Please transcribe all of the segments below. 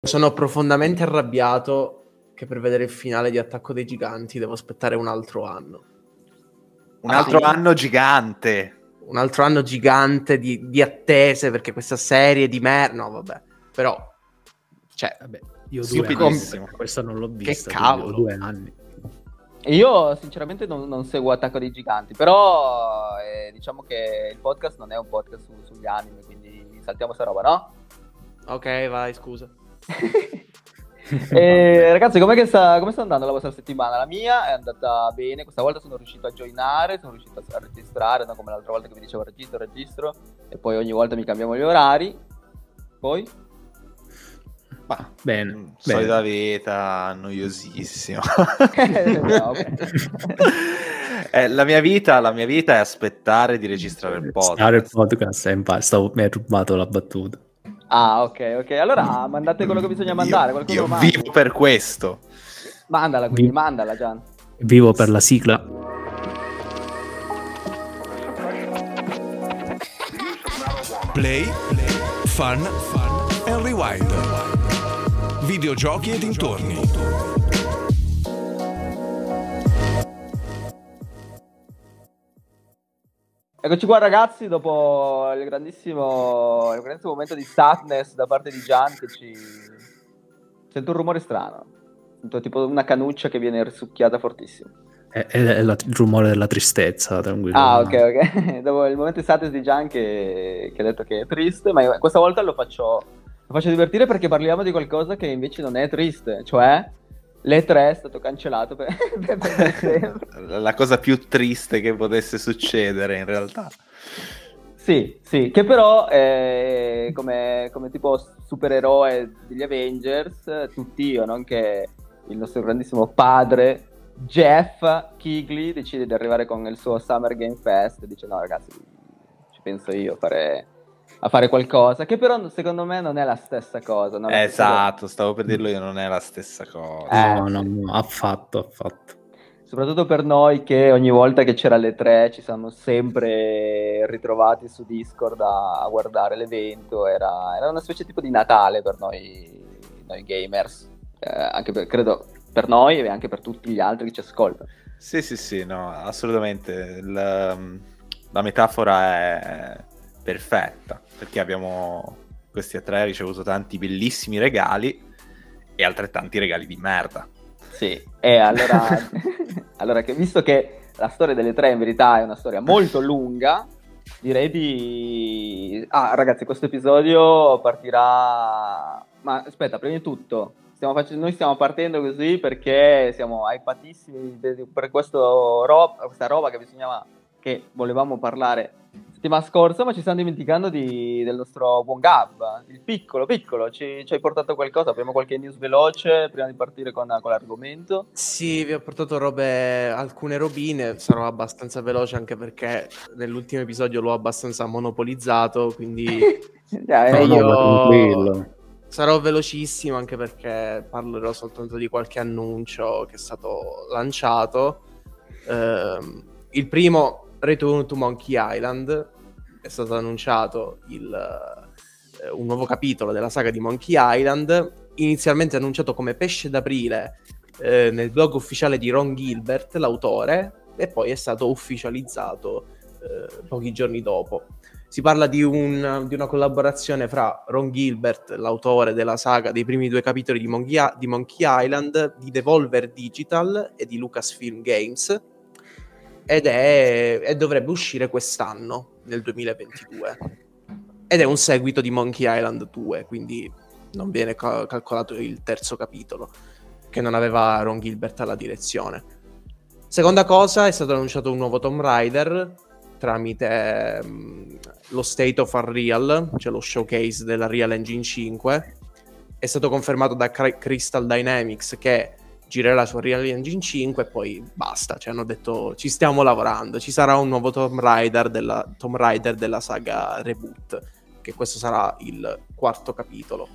Sono profondamente arrabbiato che per vedere il finale di Attacco dei Giganti devo aspettare un altro anno. Un altro anno gigante. Un altro anno gigante di attese, perché questa serie di merda... No, vabbè. Però... Cioè, vabbè, io questa non l'ho vista. Che cavolo! 2 anni. Io sinceramente non seguo Attacco dei Giganti, però diciamo che il podcast non è un podcast sugli anime, quindi saltiamo sta roba, no? Ok, vai, scusa. Ragazzi, come sta andando la vostra settimana? La mia è andata bene, questa volta sono riuscito a joinare, sono riuscito a registrare, non come l'altra volta che vi dicevo registro, e poi ogni volta mi cambiamo gli orari. Poi? Bah, bene. Solita vita, noiosissima. No, okay. la mia vita è aspettare di registrare il podcast. Mi hai rubato la battuta. Ah, ok. Allora mandate quello che bisogna mandare. Io vivo per questo. Mandala, quindi, mandala, Gian. Vivo per la sigla. Play, fun and rewind. Videogiochi e dintorni. Eccoci qua ragazzi, dopo il grandissimo momento di sadness da parte di Gian, che ci... Sento un rumore strano, sento tipo una canuccia che viene risucchiata fortissimo. È il rumore della tristezza, tranquillo. Ah, ok. Dopo il momento di sadness di Gian che ha detto che è triste, ma io questa volta lo faccio divertire, perché parliamo di qualcosa che invece non è triste, cioè... L'E3 è stato cancellato per sempre. La cosa più triste che potesse succedere in realtà. Sì, che però come tipo supereroe degli Avengers, tutti io, nonché il nostro grandissimo padre Geoff Keighley decide di arrivare con il suo Summer Game Fest e dice no ragazzi, ci penso io a fare qualcosa, che però secondo me non è la stessa cosa. No? Esatto, stavo per dirlo io, non è la stessa cosa. No, affatto. Soprattutto per noi che ogni volta che c'era le 3 ci siamo sempre ritrovati su Discord a guardare l'evento, era una specie tipo di Natale per noi gamers, anche credo per noi e anche per tutti gli altri che ci ascoltano. Sì, no, assolutamente. La metafora è perfetta, perché abbiamo questi E3 ricevuto tanti bellissimi regali e altrettanti regali di merda. Sì, e allora che visto che la storia delle E3 in verità è una storia molto lunga, direi di... Ah, ragazzi, questo episodio partirà... Ma aspetta, prima di tutto, noi stiamo partendo così perché siamo hypatissimi per questa roba che bisognava... che volevamo parlare settimana scorsa, ma ci stiamo dimenticando del nostro buon Gab, il piccolo, ci hai portato qualcosa? Abbiamo qualche news veloce prima di partire con l'argomento? Sì, vi ho portato alcune robine, sarò abbastanza veloce anche perché nell'ultimo episodio l'ho abbastanza monopolizzato, quindi io sarò velocissimo anche perché parlerò soltanto di qualche annuncio che è stato lanciato. Il primo, Return to Monkey Island, è stato annunciato un nuovo capitolo della saga di Monkey Island, inizialmente annunciato come pesce d'aprile nel blog ufficiale di Ron Gilbert, l'autore, e poi è stato ufficializzato pochi giorni dopo. Si parla di una collaborazione fra Ron Gilbert, l'autore della saga dei primi 2 capitoli di Monkey Island, di Devolver Digital e di Lucasfilm Games, e dovrebbe uscire quest'anno, nel 2022. Ed è un seguito di Monkey Island 2, quindi non viene calcolato il terzo capitolo, che non aveva Ron Gilbert alla direzione. Seconda cosa, è stato annunciato un nuovo Tomb Raider tramite lo State of Unreal, cioè lo showcase della Unreal Engine 5. È stato confermato da Crystal Dynamics che girerà su Unreal Engine 5 e poi basta, cioè hanno detto ci stiamo lavorando, ci sarà un nuovo Tomb Raider della saga Reboot, che questo sarà il 4° capitolo.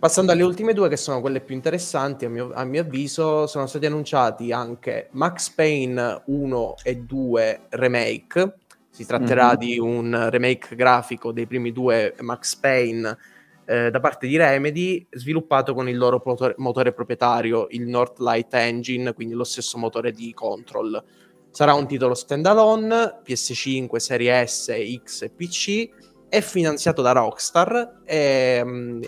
Passando alle ultime 2, che sono quelle più interessanti a mio avviso, sono stati annunciati anche Max Payne 1 e 2 Remake. Si tratterà di un remake grafico dei primi 2 Max Payne da parte di Remedy, sviluppato con il loro motore proprietario, il Northlight Engine, quindi lo stesso motore di Control. Sarà un titolo standalone, PS5, Serie S, X e PC, è finanziato da Rockstar e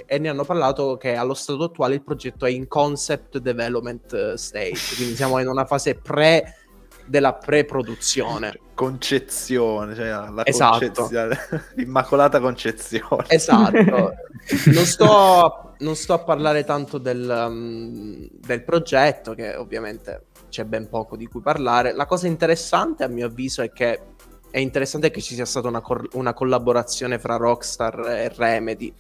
ne hanno parlato che allo stato attuale il progetto è in concept development stage, quindi siamo in una fase della pre-produzione, concezione, cioè la concezione, l'immacolata concezione, esatto. non sto a parlare tanto del progetto, che ovviamente c'è ben poco di cui parlare. La cosa interessante, a mio avviso, è che ci sia stata una collaborazione fra Rockstar e Remedy.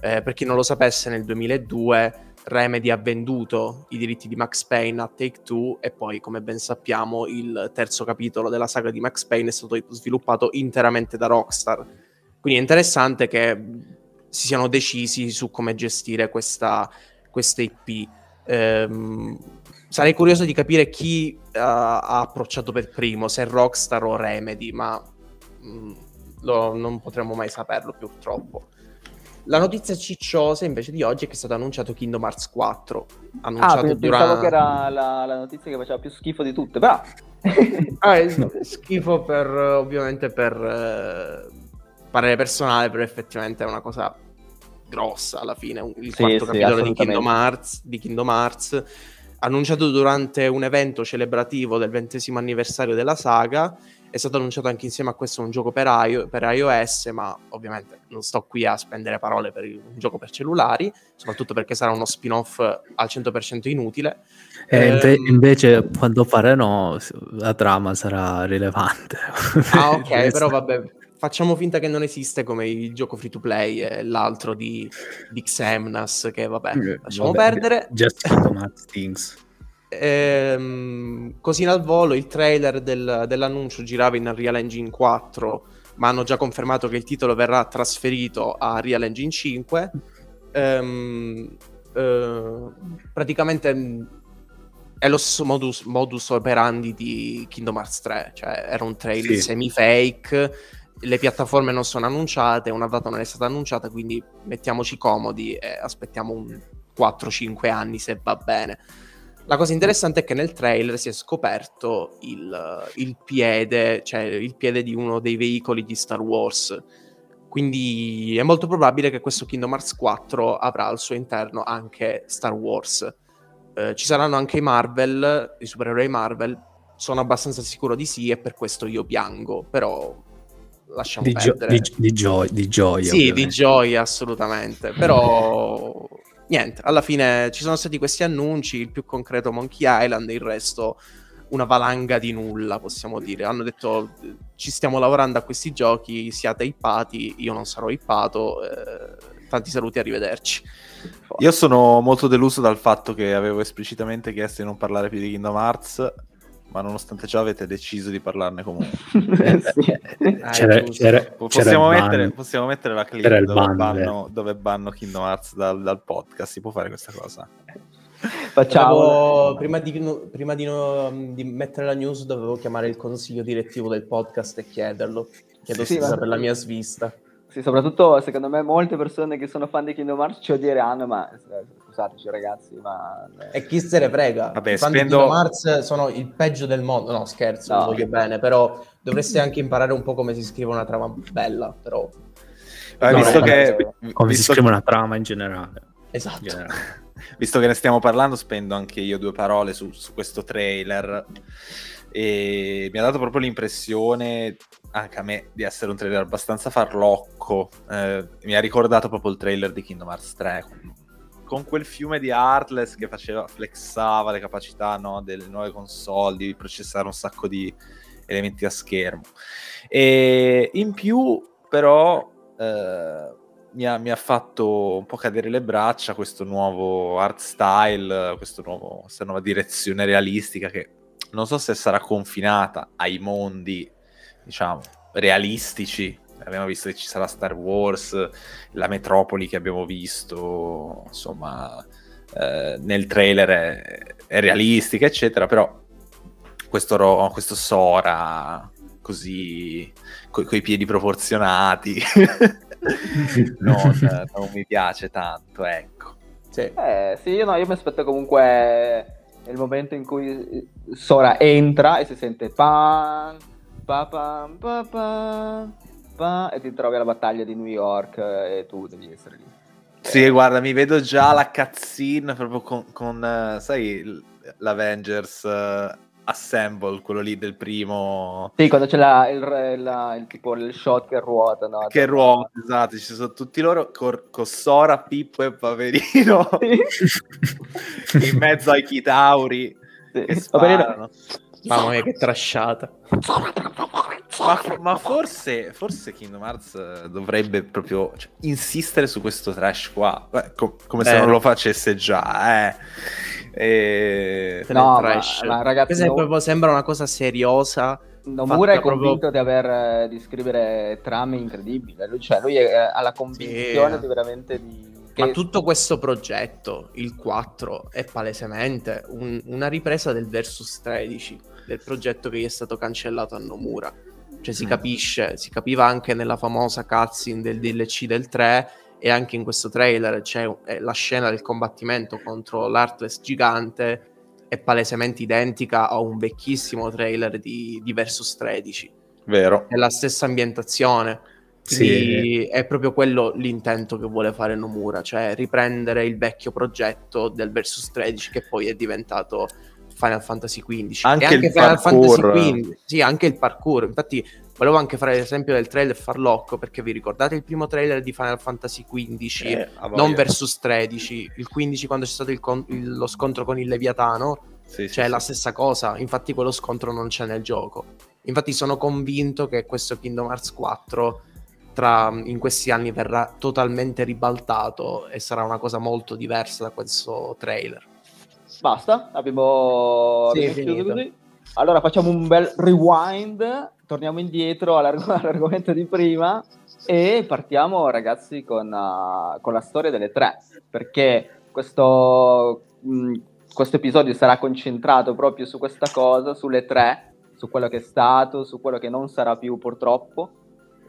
Per chi non lo sapesse, nel 2002 Remedy ha venduto i diritti di Max Payne a Take-Two, e poi, come ben sappiamo, il terzo capitolo della saga di Max Payne è stato sviluppato interamente da Rockstar. Quindi è interessante che si siano decisi su come gestire questa IP. Sarei curioso di capire chi ha approcciato per primo, se Rockstar o Remedy, ma non potremo mai saperlo, purtroppo. La notizia cicciosa invece di oggi è che è stato annunciato Kingdom Hearts 4. Pensavo che era la notizia che faceva più schifo di tutte, però... schifo per parere personale, però effettivamente è una cosa grossa alla fine. Il quarto capitolo di Kingdom Hearts, annunciato durante un evento celebrativo del 20° anniversario della saga. È stato annunciato anche insieme a questo un gioco per iOS, ma ovviamente non sto qui a spendere parole per un gioco per cellulari, soprattutto perché sarà uno spin-off al 100% inutile. Invece, quando faremo, la trama sarà rilevante. Ah, ok, però vabbè, facciamo finta che non esiste, come il gioco free-to-play e l'altro di Xemnas, che vabbè, lasciamo perdere. Just Automatic Things. Così al volo, il trailer dell'annuncio girava in Unreal Engine 4, ma hanno già confermato che il titolo verrà trasferito a Unreal Engine 5. Praticamente è lo stesso modus operandi di Kingdom Hearts 3, cioè era un trailer semi-fake, le piattaforme non sono annunciate, una data non è stata annunciata, quindi mettiamoci comodi e aspettiamo un 4-5 anni se va bene. La cosa interessante è che nel trailer si è scoperto il piede, cioè il piede di uno dei veicoli di Star Wars, quindi è molto probabile che questo Kingdom Hearts 4 avrà al suo interno anche Star Wars. Ci saranno anche i supereroi Marvel, sono abbastanza sicuro di sì, e per questo io piango, però lasciamo perdere. Di gioia. Sì, ovviamente. Di gioia, assolutamente, però... Niente, alla fine ci sono stati questi annunci, il più concreto Monkey Island, il resto una valanga di nulla, possiamo dire. Hanno detto, ci stiamo lavorando a questi giochi, siate hypati, io non sarò hypato, tanti saluti, arrivederci. Io sono molto deluso dal fatto che avevo esplicitamente chiesto di non parlare più di Kingdom Hearts, ma nonostante ciò avete deciso di parlarne comunque. Possiamo mettere la clip dove banno Kingdom Hearts dal podcast, si può fare questa cosa? Facciamo. Prima di mettere la news dovevo chiamare il consiglio direttivo del podcast e chiedo scusa per la mia svista. Sì, soprattutto secondo me molte persone che sono fan di Kingdom Hearts ci odieranno, ma scusateci ragazzi, ma... E chi se ne frega? Vabbè, i fan di Kingdom Hearts sono il peggio del mondo, no scherzo, lo voglio bene, però dovreste anche imparare un po' come si scrive una trama bella, però... Come si scrive una trama in generale. Esatto. In generale. Visto che ne stiamo parlando, spendo anche io due parole su questo trailer. E mi ha dato proprio l'impressione anche a me di essere un trailer abbastanza farlocco, mi ha ricordato proprio il trailer di Kingdom Hearts 3 con quel fiume di Heartless che flexava le capacità, no, delle nuove console di processare un sacco di elementi a schermo, e in più però mi ha fatto un po' cadere le braccia questo nuovo art style, questa nuova direzione realistica che non so se sarà confinata ai mondi, diciamo, realistici. Abbiamo visto che ci sarà Star Wars, la metropoli che abbiamo visto, insomma, nel trailer è realistica, eccetera. Però questo Sora così coi piedi proporzionati non mi piace tanto, ecco. Sì, io mi aspetto comunque il momento in cui Sora entra e si sente pa pa pa pa pa, pa e ti trovi alla battaglia di New York e tu devi essere lì. Sì, guarda, mi vedo già la cutscene proprio con sai l'Avengers Assemble, quello lì del primo. Sì, quando c'è il tipo il shot che ruota, no? Che ruota, esatto, ci sono tutti loro con Sora, Pippo e Paperino in mezzo ai chitauri, sì, che sparano. Mamma mia, che trasciata. Ma forse Kingdom Hearts dovrebbe proprio, cioè, insistere su questo trash qua. Beh, come se non lo facesse già, No, ma ragazzi, sembra una cosa seriosa. Nomura è convinto di scrivere trame incredibili. Lui ha la convinzione di veramente di... Ma tutto questo progetto, il 4, è palesemente una ripresa del Versus 13, del progetto che gli è stato cancellato a Nomura. Cioè si capiva anche nella famosa cutscene del DLC del 3, e anche in questo trailer c'è la scena del combattimento contro l'Heartless gigante, è palesemente identica a un vecchissimo trailer di Versus 13. Vero. È la stessa ambientazione. Quindi è proprio quello l'intento che vuole fare Nomura, cioè riprendere il vecchio progetto del Versus 13 che poi è diventato Final Fantasy XV. Anche Final Fantasy XV, sì, anche il parkour. Infatti volevo anche fare l'esempio del trailer farlocco, perché vi ricordate il primo trailer di Final Fantasy XV, non Versus 13, il 15 quando c'è stato lo scontro con il Leviatano, la stessa cosa, infatti quello scontro non c'è nel gioco. Infatti sono convinto che questo Kingdom Hearts 4 in questi anni verrà totalmente ribaltato e sarà una cosa molto diversa da questo trailer. Basta, abbiamo chiuso così. Allora facciamo un bel rewind, torniamo indietro all'argomento di prima e partiamo, ragazzi, con la storia delle tre, perché questo episodio sarà concentrato proprio su questa cosa, sulle tre, su quello che è stato, su quello che non sarà più, purtroppo.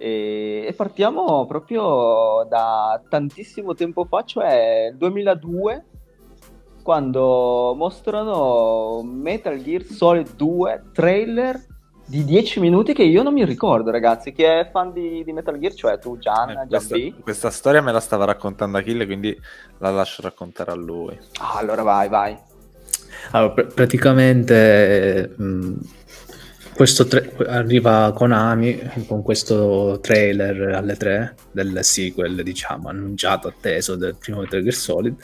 E partiamo proprio da tantissimo tempo fa, cioè il 2002, quando mostrano Metal Gear Solid 2, trailer di 10 minuti che io non mi ricordo, ragazzi. Chi è fan di Metal Gear, cioè tu, Gian, questa storia me la stava raccontando Achille, quindi la lascio raccontare a lui. Allora vai. Allora, praticamente... arriva Konami con questo trailer alle 3 del sequel, diciamo, annunciato, atteso, del primo Metal Gear Solid,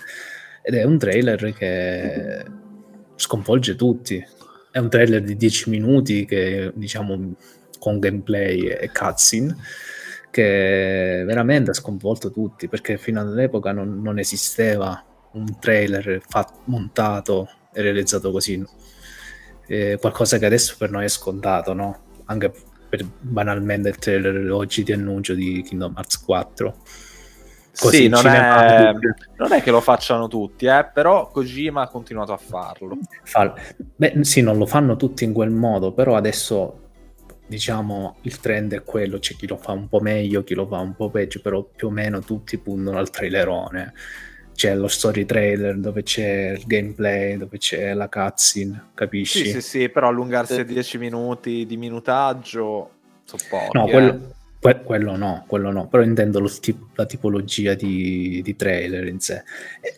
ed è un trailer che sconvolge tutti. È un trailer di 10 minuti che, diciamo, con gameplay e cutscene, che veramente ha sconvolto tutti, perché fino all'epoca non esisteva un trailer montato e realizzato così. Qualcosa che adesso per noi è scontato, no? Anche banalmente il trailer oggi ti annuncio di Kingdom Hearts 4. Così sì, non è che lo facciano tutti, però Kojima ha continuato a farlo. Beh, sì, non lo fanno tutti in quel modo, però adesso, diciamo, il trend è quello, c'è chi lo fa un po' meglio, chi lo fa un po' peggio, però più o meno tutti puntano al trailerone. C'è lo story trailer dove c'è il gameplay, dove c'è la cutscene, capisci? Sì, però allungarsi a 10 minuti di minutaggio so pochi, no, quello no, però intendo la tipologia di trailer in sé,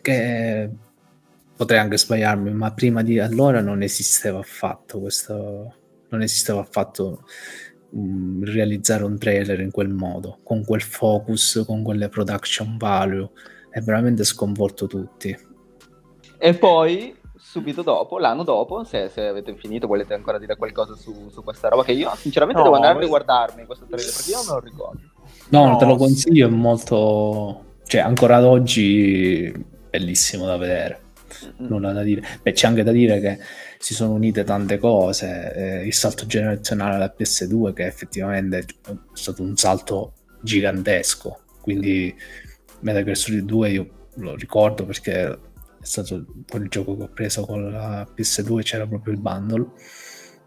che potrei anche sbagliarmi, ma prima di allora non esisteva affatto realizzare un trailer in quel modo, con quel focus, con quelle production value. È veramente sconvolto tutti. E poi subito dopo, l'anno dopo, se avete finito, volete ancora dire qualcosa su questa roba, che io sinceramente devo andare a riguardarmi questo trailer, perché io non lo ricordo. No, te lo consiglio, è molto, cioè ancora ad oggi bellissimo da vedere. Nulla da dire. Beh, c'è anche da dire che si sono unite tante cose, il salto generazionale alla PS2, che effettivamente è stato un salto gigantesco, quindi Metal Gear Solid 2 io lo ricordo perché è stato quel gioco che ho preso con la PS2, c'era proprio il bundle,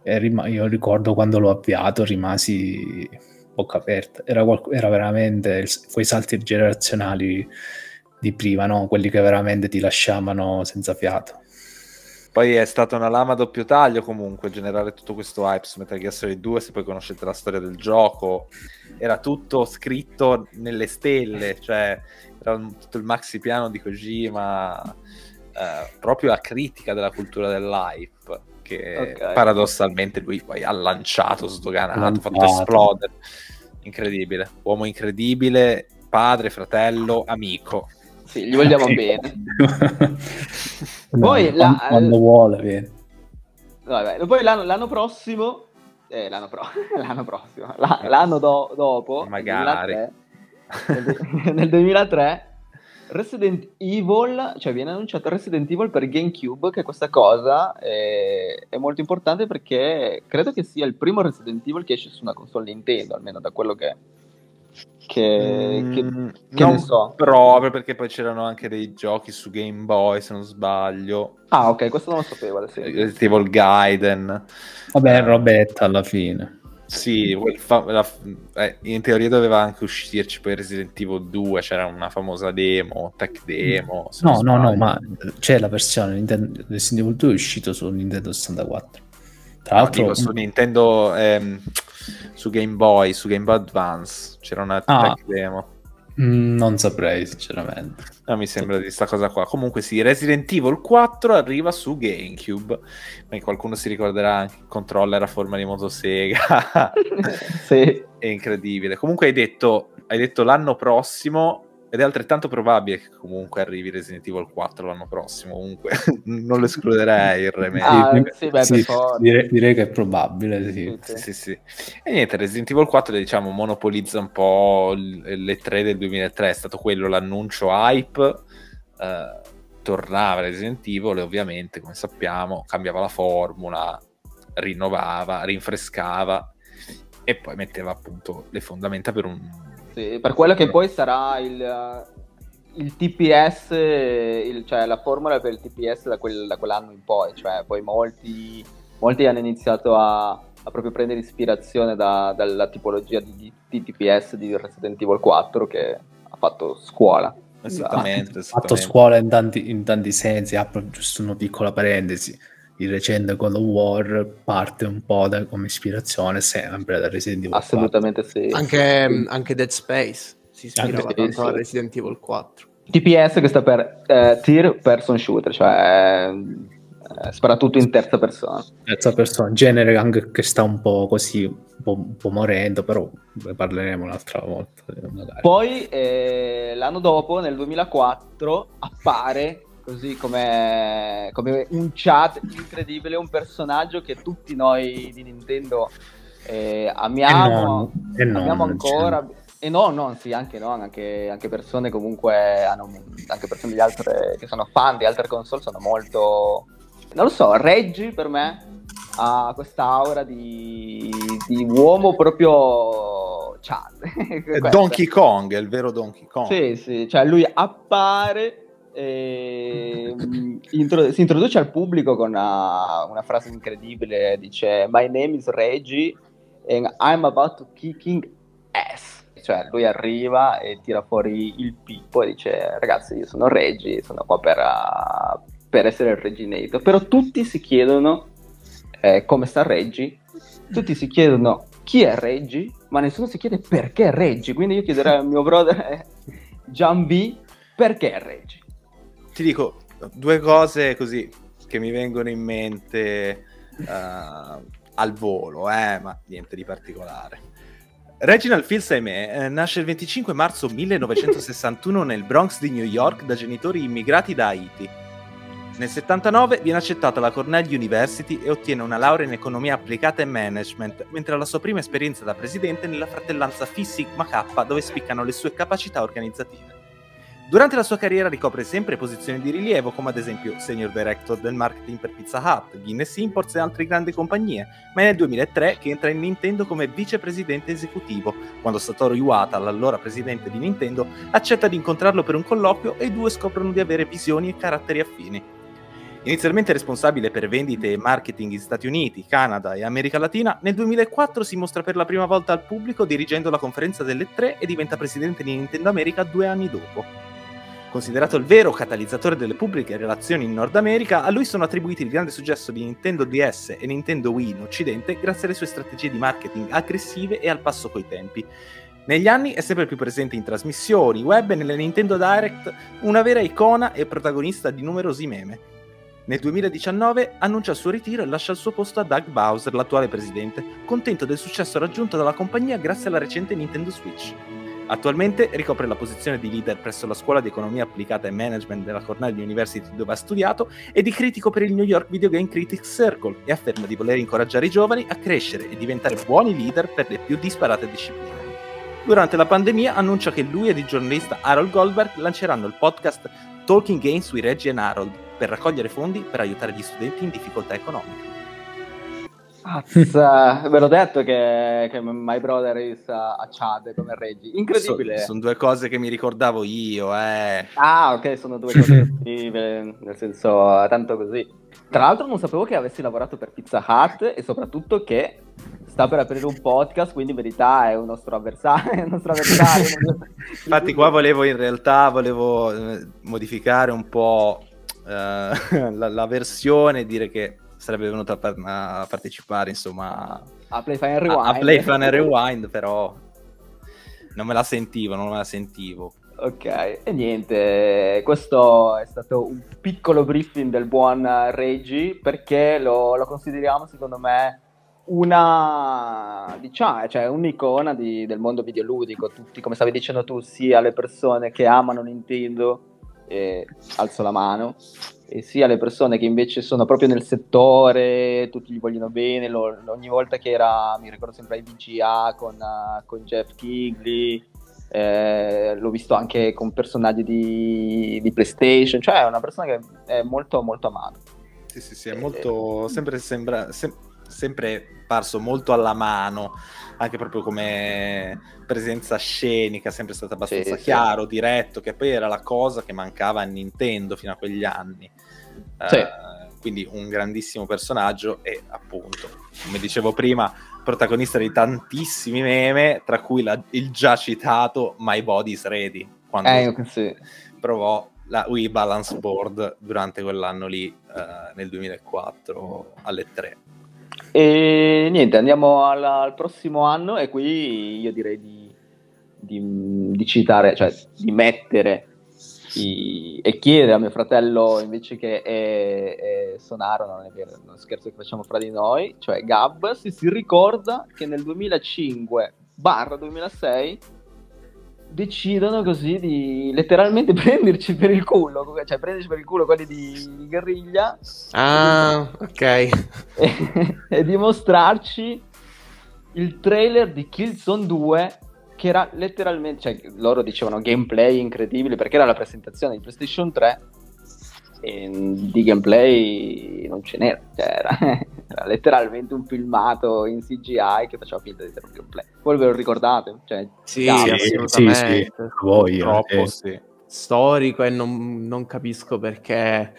e io ricordo quando l'ho avviato rimasi bocca aperta, era veramente quei salti generazionali di prima, no? Quelli che veramente ti lasciavano senza fiato. Poi è stata una lama a doppio taglio comunque, in generale tutto questo hype su Metal Gear Solid 2, se poi conoscete la storia del gioco, era tutto scritto nelle stelle, cioè era tutto il maxi piano di Kojima, proprio la critica della cultura dell'hype, che paradossalmente lui poi ha lanciato, sdoganato, fatto esplodere. Incredibile, uomo incredibile, padre, fratello, amico. Sì, gli vogliamo bene. Poi quando vuole, viene. Vabbè, poi l'anno dopo, magari nel 2003 Resident Evil, cioè viene annunciato Resident Evil per GameCube, che questa cosa è molto importante perché credo che sia il primo Resident Evil che esce su una console Nintendo, almeno da quello che non ne so, proprio perché poi c'erano anche dei giochi su Game Boy, se non sbaglio. Ah, ok, questo non lo sapevo. Adesso Resident Evil Gaiden, vabbè, robetta alla fine. Sì, in teoria doveva anche uscirci poi Resident Evil 2, c'era una famosa demo, tech demo. No, ma c'è la versione Nintendo, Resident Evil 2 è uscito su Nintendo 64. Tra l'altro su Nintendo, su Game Boy Advance c'era una tech demo. Non saprei sinceramente. No, mi sembra di sta cosa qua. Comunque sì, Resident Evil 4 arriva su GameCube. Ma qualcuno si ricorderà anche il controller a forma di motosega. Sì. È incredibile. Comunque hai detto l'anno prossimo, ed è altrettanto probabile che comunque arrivi Resident Evil 4 l'anno prossimo. Comunque non lo escluderei il remake. Direi che è probabile. Sì. E niente, Resident Evil 4 diciamo monopolizza un po' le 3 del 2003, è stato quello l'annuncio hype. Tornava Resident Evil e ovviamente, come sappiamo, cambiava la formula, rinnovava, rinfrescava e poi metteva appunto le fondamenta per un... Sì, per quello che poi sarà il TPS, cioè la formula per il TPS da quell'anno in poi, cioè poi molti hanno iniziato a proprio prendere ispirazione dalla tipologia di TPS di Resident Evil 4 che ha fatto scuola. Esattamente. Ha fatto scuola in tanti sensi. Apro giusto una piccola parentesi, il recente God of War parte un po' come ispirazione sempre da Resident Evil 4. Assolutamente sì. Anche Dead Space si ispirava tanto a Resident Evil 4. TPS che sta per Third Person Shooter, cioè soprattutto in terza persona. Terza persona, genere anche che sta un po' così, un po' morendo, però ne parleremo un'altra volta. Magari. Poi l'anno dopo, nel 2004, appare... così come un chat incredibile, un personaggio che tutti noi di Nintendo amiamo ancora, e anche persone comunque anche persone di altre, che sono fan di altre console, sono molto, non lo so, Reggie per me ha questa aura di uomo proprio chat. Donkey Kong, è il vero Donkey Kong. Sì, cioè lui appare e si introduce al pubblico con una frase incredibile, dice "My name is Reggie and I'm about to kicking ass", cioè lui arriva e tira fuori il pippo e dice "Ragazzi, io sono Reggie, sono qua per essere il regineto". Però tutti si chiedono come sta Reggie, tutti si chiedono chi è Reggie, ma nessuno si chiede perché è Reggie. Quindi io chiederei al mio brother Gian B perché è Reggie. Ti dico due cose così che mi vengono in mente al volo, ma niente di particolare. Reginald Fils-Aimé nasce il 25 marzo 1961 nel Bronx di New York da genitori immigrati da Haiti. Nel 1979 viene accettato alla Cornell University e ottiene una laurea in economia applicata e management, mentre ha la sua prima esperienza da presidente nella fratellanza Phi Sigma Kappa, dove spiccano le sue capacità organizzative. Durante la sua carriera ricopre sempre posizioni di rilievo, come ad esempio Senior Director del Marketing per Pizza Hut, Guinness Imports e altre grandi compagnie, ma è nel 2003 che entra in Nintendo come vicepresidente esecutivo, quando Satoru Iwata, l'allora presidente di Nintendo, accetta di incontrarlo per un colloquio e i due scoprono di avere visioni e caratteri affini. Inizialmente responsabile per vendite e marketing in Stati Uniti, Canada e America Latina, nel 2004 si mostra per la prima volta al pubblico dirigendo la conferenza delle E3 e diventa presidente di Nintendo America 2 anni dopo. Considerato il vero catalizzatore delle pubbliche relazioni in Nord America, a lui sono attribuiti il grande successo di Nintendo DS e Nintendo Wii in Occidente grazie alle sue strategie di marketing aggressive e al passo coi tempi. Negli anni è sempre più presente in trasmissioni, web e nelle Nintendo Direct, una vera icona e protagonista di numerosi meme. Nel 2019 annuncia il suo ritiro e lascia il suo posto a Doug Bowser, l'attuale presidente, contento del successo raggiunto dalla compagnia grazie alla recente Nintendo Switch. Attualmente ricopre la posizione di leader presso la scuola di economia applicata e management della Cornell University, dove ha studiato, e di critico per il New York Video Game Critics Circle, e afferma di voler incoraggiare i giovani a crescere e diventare buoni leader per le più disparate discipline. Durante la pandemia annuncia che lui ed il giornalista Harold Goldberg lanceranno il podcast Talking Games with Reggie and Harold, per raccogliere fondi per aiutare gli studenti in difficoltà economica. Azza, ve l'ho detto che My Brother is a Chad come Reggie. Incredibile. Sono due cose che mi ricordavo io, Ah, ok, sono due cose positive, nel senso, tanto così. Tra l'altro non sapevo che avessi lavorato per Pizza Hut e soprattutto che sta per aprire un podcast, quindi in verità è un nostro avversario. Infatti qua volevo modificare un po' la versione, dire che sarebbe venuto a partecipare, insomma, a Play Fun and Rewind, però non me la sentivo. Ok, e niente, questo è stato un piccolo briefing del buon Reggie, perché lo consideriamo, secondo me, un'icona del mondo videoludico. Tutti, come stavi dicendo tu, sia le persone che amano Nintendo, alzo la mano, e sia le persone che invece sono proprio nel settore, tutti gli vogliono bene. Ogni volta che era, mi ricordo sempre ai VGA con Geoff Keighley, l'ho visto anche con personaggi di PlayStation, cioè è una persona che è molto molto amata. Sì, è molto, sempre parso molto alla mano, anche proprio come presenza scenica, sempre stata abbastanza chiaro, diretto, che poi era la cosa che mancava a Nintendo fino a quegli anni. Quindi un grandissimo personaggio e, appunto, come dicevo prima, protagonista di tantissimi meme, tra cui il già citato My Body's Ready, quando provò la Wii Balance Board durante quell'anno lì, nel 2004 alle 3. E niente, andiamo al prossimo anno, e qui io direi di citare, cioè di mettere e chiedere a mio fratello, invece che Sonaro, non è vero, non scherzo che facciamo fra di noi, cioè Gab, se si ricorda che nel 2005/2006 decidono così di letteralmente prenderci per il culo, cioè prenderci per il culo quelli di Guerriglia. Ah, ok. E di mostrarci il trailer di Killzone 2, che era letteralmente, cioè loro dicevano gameplay incredibile, perché era la presentazione di PlayStation 3 e di gameplay non ce n'era, cioè era letteralmente un filmato in CGI che faceva finta di essere un gameplay. Voi ve lo ricordate? Cioè, sì, troppo sì. Storico, e non capisco perché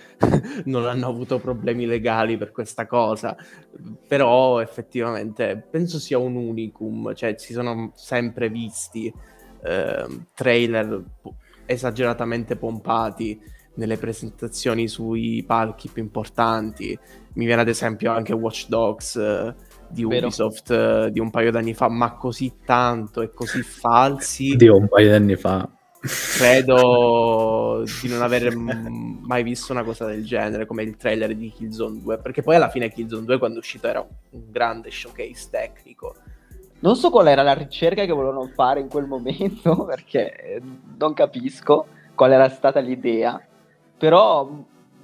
non hanno avuto problemi legali per questa cosa, però effettivamente penso sia un unicum, cioè si sono sempre visti trailer esageratamente pompati nelle presentazioni sui palchi più importanti. Mi viene ad esempio anche Watch Dogs di Ubisoft di un paio d'anni fa, ma così tanto e così falsi di un paio d'anni fa credo di non aver mai visto una cosa del genere, come il trailer di Killzone 2, perché poi alla fine Killzone 2, quando è uscito, era un grande showcase tecnico. Non so qual era la ricerca che volevano fare in quel momento, perché non capisco qual era stata l'idea, però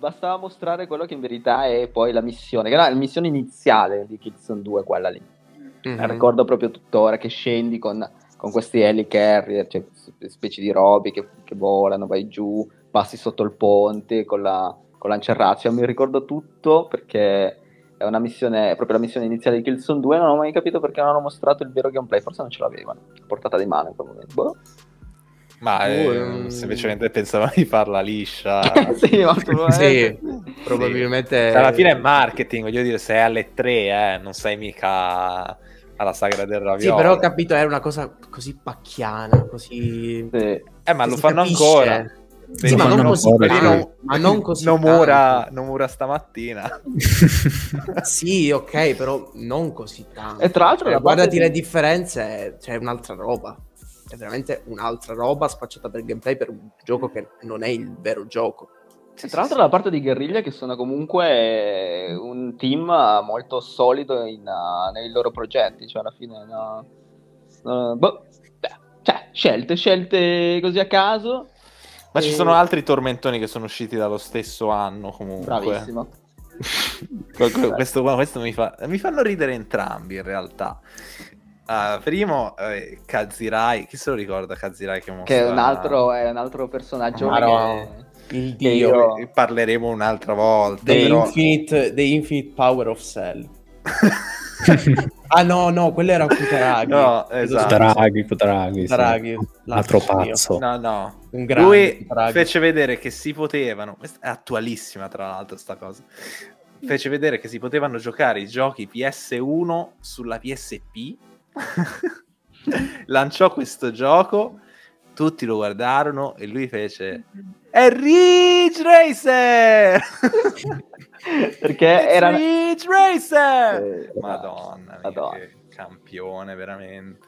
bastava mostrare quello che in verità è poi la missione, che era la missione iniziale di Killzone 2, quella lì. Mm-hmm. Ricordo proprio tuttora che scendi con questi helicarrier, cioè specie di robe che volano, vai giù, passi sotto il ponte con lanciarazzi. Mi ricordo tutto perché è una missione, è proprio la missione iniziale di Killzone 2, non ho mai capito perché non hanno mostrato il vero gameplay, forse non ce l'avevano a portata di mano in quel momento. Ma semplicemente pensavano di farla liscia. Sì, probabilmente. Sì. Alla fine è marketing, voglio dire, se è alle 3, non sei mica alla sagra del raviolo. Sì, però ho capito, era una cosa così pacchiana, così. Sì. Ma lo fanno capisce. Ancora. Sì, ma non così, ma non così Nomura stamattina. Sì, ok, però non così tanto. E tra l'altro guardati le differenze, cioè è un'altra roba. È veramente un'altra roba spacciata per gameplay, per un gioco che non è il vero gioco. E tra l'altro la parte di Guerriglia, che sono comunque un team molto solido nei loro progetti, cioè alla fine cioè scelte così a caso. Ma ci sono altri tormentoni che sono usciti dallo stesso anno comunque. Bravissimo. questo mi fanno ridere entrambi in realtà. Primo Kaz Hirai, chi se lo ricorda Kaz Hirai che è un altro personaggio che parleremo un'altra volta. The Infinite Power of Cell. No, quello era Kutaragi. No, esatto. Kutaragi sì. L'altro pazzo. No. Un grande lui Kutaragi. Fece vedere che si potevano, questa è attualissima tra l'altro sta cosa. Fece vedere che si potevano giocare i giochi PS1 sulla PSP. Lanciò questo gioco, tutti lo guardarono e lui fece è Ridge Racer! Perché era Ridge Racer! Madonna. Che campione veramente.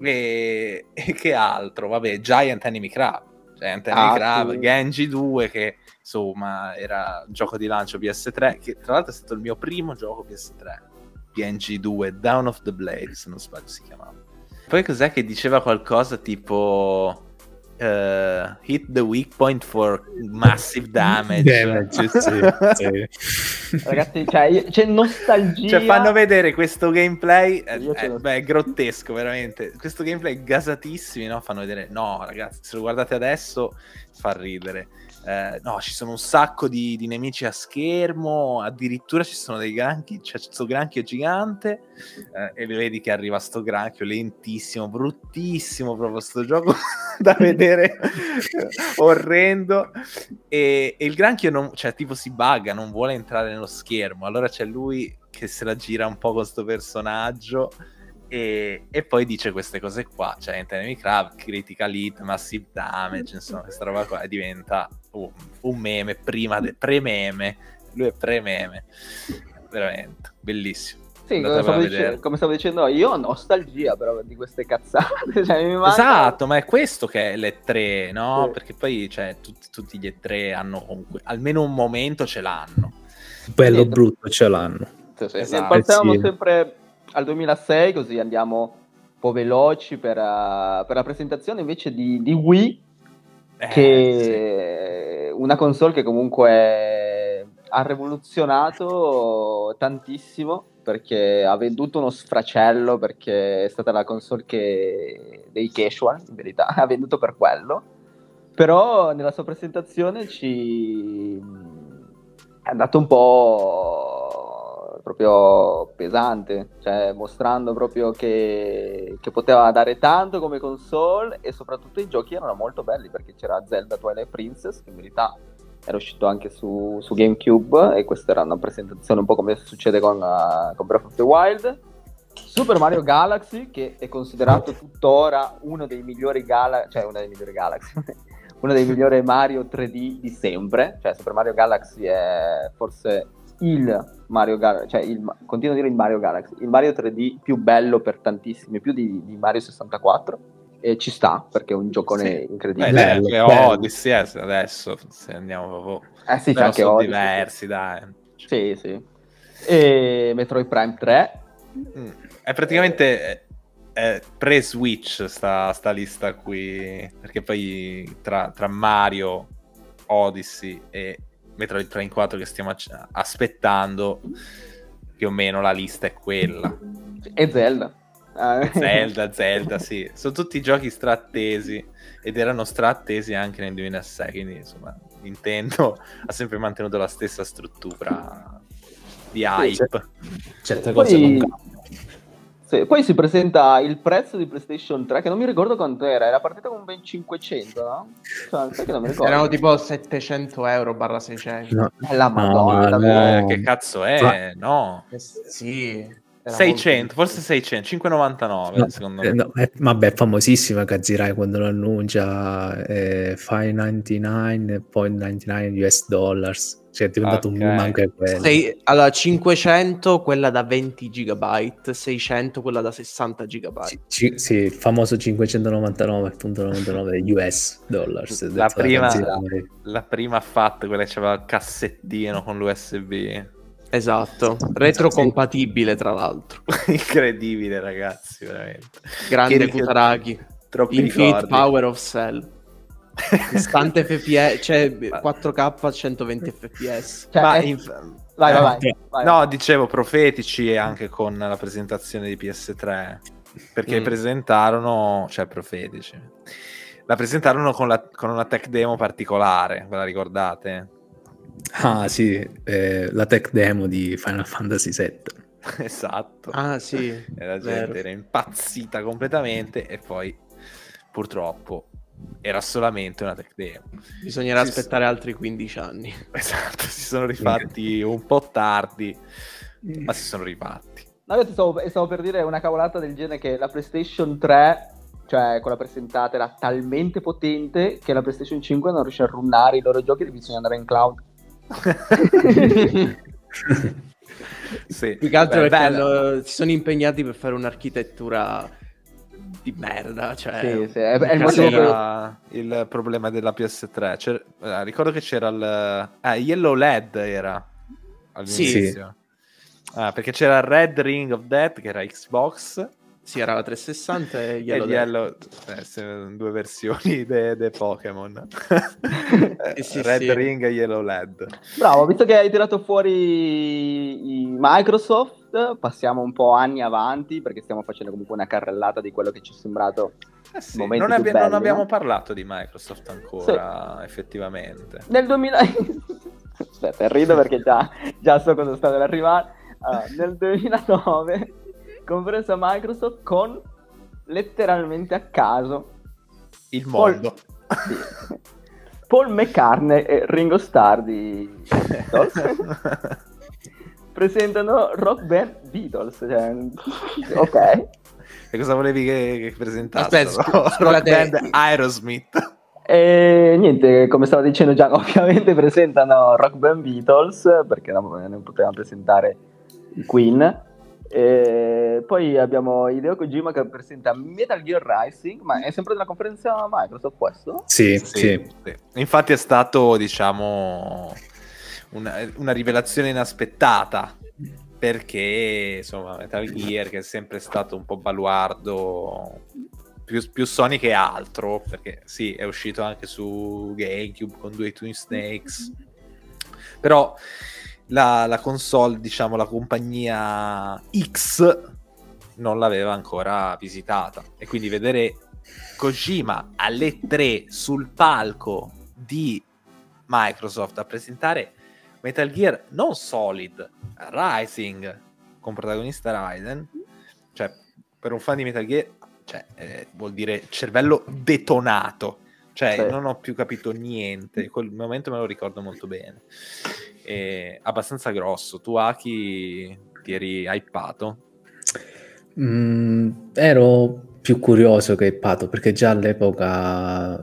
E che altro? Vabbè, Giant Enemy Crab, Genji 2, che insomma era un gioco di lancio PS3, che tra l'altro è stato il mio primo gioco PS3. Genji 2, Dawn of the Blade, se non sbaglio si chiamava. Poi cos'è che diceva qualcosa tipo hit the weak point for massive damage. Sì. Ragazzi, c'è nostalgia. Cioè fanno vedere questo gameplay è grottesco veramente. Questo gameplay gasatissimi, no? Fanno vedere. No, ragazzi, se lo guardate adesso fa ridere. No, ci sono un sacco di nemici a schermo, addirittura ci sono dei granchi, c'è questo granchio gigante e vedi che arriva sto granchio lentissimo, bruttissimo proprio sto gioco da vedere, orrendo, e il granchio si bugga, non vuole entrare nello schermo, allora c'è lui che se la gira un po' con sto personaggio e poi dice queste cose qua, cioè Enemy Crab, Critical Hit, Massive Damage, insomma questa roba qua diventa un meme pre-meme, lui è pre-meme, veramente bellissimo. Sì, come stavo dicendo io ho nostalgia però di queste cazzate, cioè, mi manca... Esatto, ma è questo che è l'E3, no? Sì. Perché poi cioè, tutti gli E3 hanno comunque almeno un momento ce l'hanno, bello brutto ce l'hanno, sì. Esatto. Partiamo sempre al 2006, così andiamo un po' veloci per la presentazione invece di Wii, che sì. Una console che comunque ha rivoluzionato tantissimo, perché ha venduto uno sfracello, perché è stata la console dei casual, in verità, ha venduto per quello, però nella sua presentazione ci è andato un po' proprio pesante, cioè mostrando proprio che poteva dare tanto come console, e soprattutto i giochi erano molto belli, perché c'era Zelda Twilight Princess, che in verità era uscito anche su GameCube, e questa era una presentazione un po' come succede con Breath of the Wild, Super Mario Galaxy, che è considerato tuttora uno dei migliori Mario 3D di sempre, cioè Super Mario Galaxy è forse il Mario Galaxy, continuo a dire il Mario Galaxy, il Mario 3D più bello per tantissimi, più di Mario 64, e ci sta, perché è un giocone incredibile. Bello. Odyssey adesso, se andiamo proprio... sì, c'è anche Odyssey. Diversi, dai. Sì. E Metroid Prime 3. È praticamente pre-Switch sta lista qui, perché poi tra Mario, Odyssey e Metroid Prime 4 che stiamo aspettando, più o meno la lista è quella, e Zelda sì, sono tutti giochi strattesi, ed erano strattesi anche nel 2006, quindi insomma Nintendo ha sempre mantenuto la stessa struttura di hype. Certe cose non cambiano. Sì. Poi si presenta il prezzo di PlayStation 3, che non mi ricordo quant'era, era partita con ben 500, no? Cioè, che non mi ricordo. Erano tipo 700 euro/600. No. La Madonna, no. Che cazzo è? No. Sì. 600, forse 600, 599 no, secondo me. No, vabbè, è famosissima Kaz Hirai quando lo annuncia, $599.99 US dollars, cioè è diventato okay. Un meme anche quello. Allora 500 quella da 20 gigabyte, 600 quella da 60 gigabyte. Sì, il famoso 599.99 US dollars. La prima fatta, quella che aveva il cassettino con l'USB. Esatto, retrocompatibile tra l'altro. Incredibile ragazzi, veramente. Grande Kutaragi, Infinite Power of Cell. Istante FPS, cioè 4K a 120 FPS. Cioè, vai. No, dicevo profetici anche con la presentazione di PS3, perché presentarono, cioè profetici. La presentarono con una tech demo particolare, ve la ricordate? Ah sì, la tech demo di Final Fantasy VII. Esatto. Ah sì. E la gente era impazzita completamente e poi purtroppo era solamente una tech demo. Bisognerà aspettare altri 15 anni. Esatto, si sono rifatti un po' tardi, ma si sono rifatti. No, io stavo per dire una cavolata del genere, che la PlayStation 3... cioè quella presentata era talmente potente che la PlayStation 5 non riesce a runnare i loro giochi e bisogna andare in cloud. Sì, più che altro perché si sono impegnati per fare un'architettura di merda, cioè sì, è il problema della PS3. Ricordo che c'era il Yellow LED era all'inizio. Sì. Perché c'era il Red Ring of Death che era Xbox. Sì, era la 360 e Yellow, due versioni dei Pokémon. Sì, Red Ring e Yellow LED. Bravo, visto che hai tirato fuori Microsoft, passiamo un po' anni avanti, perché stiamo facendo comunque una carrellata di quello che ci è sembrato. Sì, non abbiamo parlato di Microsoft ancora, sì. Effettivamente. Nel 2000... Aspetta, rido perché già so cosa sta per arrivare. Allora, nel 2009... compresa Microsoft con letteralmente a caso il mondo Paul McCartney e Ringo Starr di Beatles presentano Rock Band Beatles, cioè... ok, e cosa volevi che presentassero? Rock Band Aerosmith. E niente, come stavo dicendo già, ovviamente presentano Rock Band Beatles perché non potevano presentare Queen. E poi abbiamo Hideo Kojima che presenta Metal Gear Rising, ma è sempre della conferenza Microsoft questo? Sì. Infatti è stato, diciamo, una rivelazione inaspettata, perché insomma Metal Gear, che è sempre stato un po' baluardo più Sony che altro, perché sì, è uscito anche su GameCube con due Twin Snakes, però la console, diciamo la compagnia X, non l'aveva ancora visitata, e quindi vedere Kojima alle 3 sul palco di Microsoft a presentare Metal Gear non Solid, Rising, con protagonista Raiden, cioè per un fan di Metal Gear, cioè, vuol dire cervello detonato, cioè sì. Non ho più capito niente, quel momento me lo ricordo molto bene. Abbastanza grosso. Tu Aki ti eri hypato? Ero più curioso che hypato, perché già all'epoca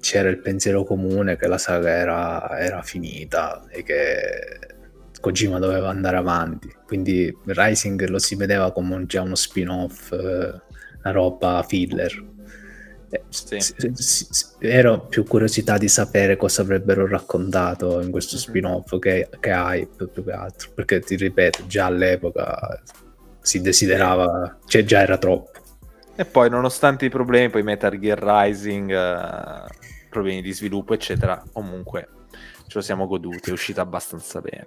c'era il pensiero comune che la saga era finita e che Kojima doveva andare avanti, quindi Rising lo si vedeva come già uno spin-off, una roba filler. Ero più curiosità di sapere cosa avrebbero raccontato in questo spin-off che hype, più che altro, perché ti ripeto, già all'epoca si desiderava, cioè già era troppo. E poi nonostante i problemi, poi Metal Gear Rising, problemi di sviluppo eccetera, comunque ce lo siamo goduti, è uscita abbastanza bene.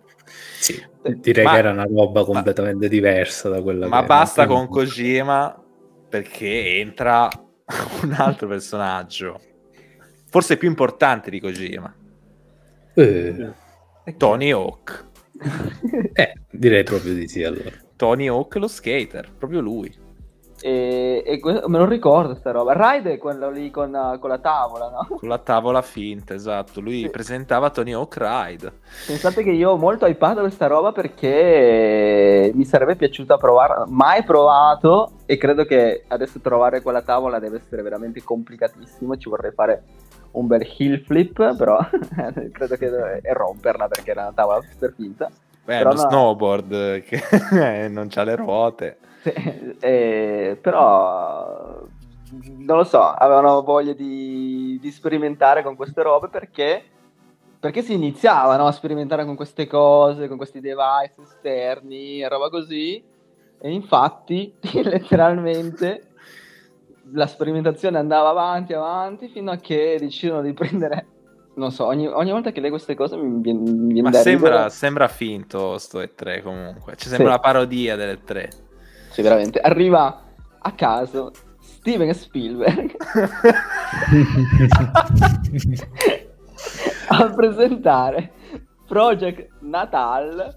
Sì, direi che era una roba completamente diversa da quella che basta era. Con Kojima, perché entra un altro personaggio forse più importante di Kojima, Tony Hawk. Direi proprio di sì. Allora Tony Hawk, lo skater, proprio lui. E me lo ricordo sta roba. Raid è quello lì con la tavola, no? Con la tavola finta, esatto. Lui sì, presentava Tony Hawk Raid. Pensate che io ho molto hypato questa roba perché mi sarebbe piaciuta provare, mai provato, e credo che adesso trovare quella tavola deve essere veramente complicatissimo. Ci vorrei fare un bel heel flip, però credo che e romperla perché era una tavola super finta. Beh, però lo no... snowboard che non c'ha le ruote. Però non lo so, avevano voglia di sperimentare con queste robe perché si iniziavano a sperimentare con queste cose, con questi device esterni e roba così, e infatti letteralmente la sperimentazione andava avanti fino a che decidono di prendere, non so, ogni volta che leggo queste cose mi viene da ridere. Ma sembra finto sto E3 comunque, ci sembra una parodia delle E3. Veramente arriva a caso Steven Spielberg a presentare Project Natal,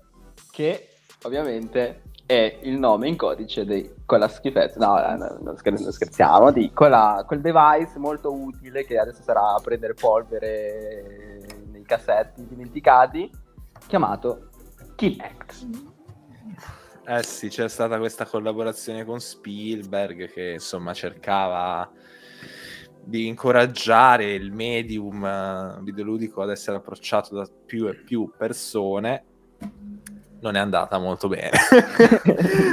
che ovviamente è il nome in codice di quella schifezza, no, non scherziamo, di quel device molto utile che adesso sarà a prendere polvere nei cassetti dimenticati, chiamato Kinect. Eh sì, c'è stata questa collaborazione con Spielberg che insomma cercava di incoraggiare il medium videoludico ad essere approcciato da più e più persone. Non è andata molto bene,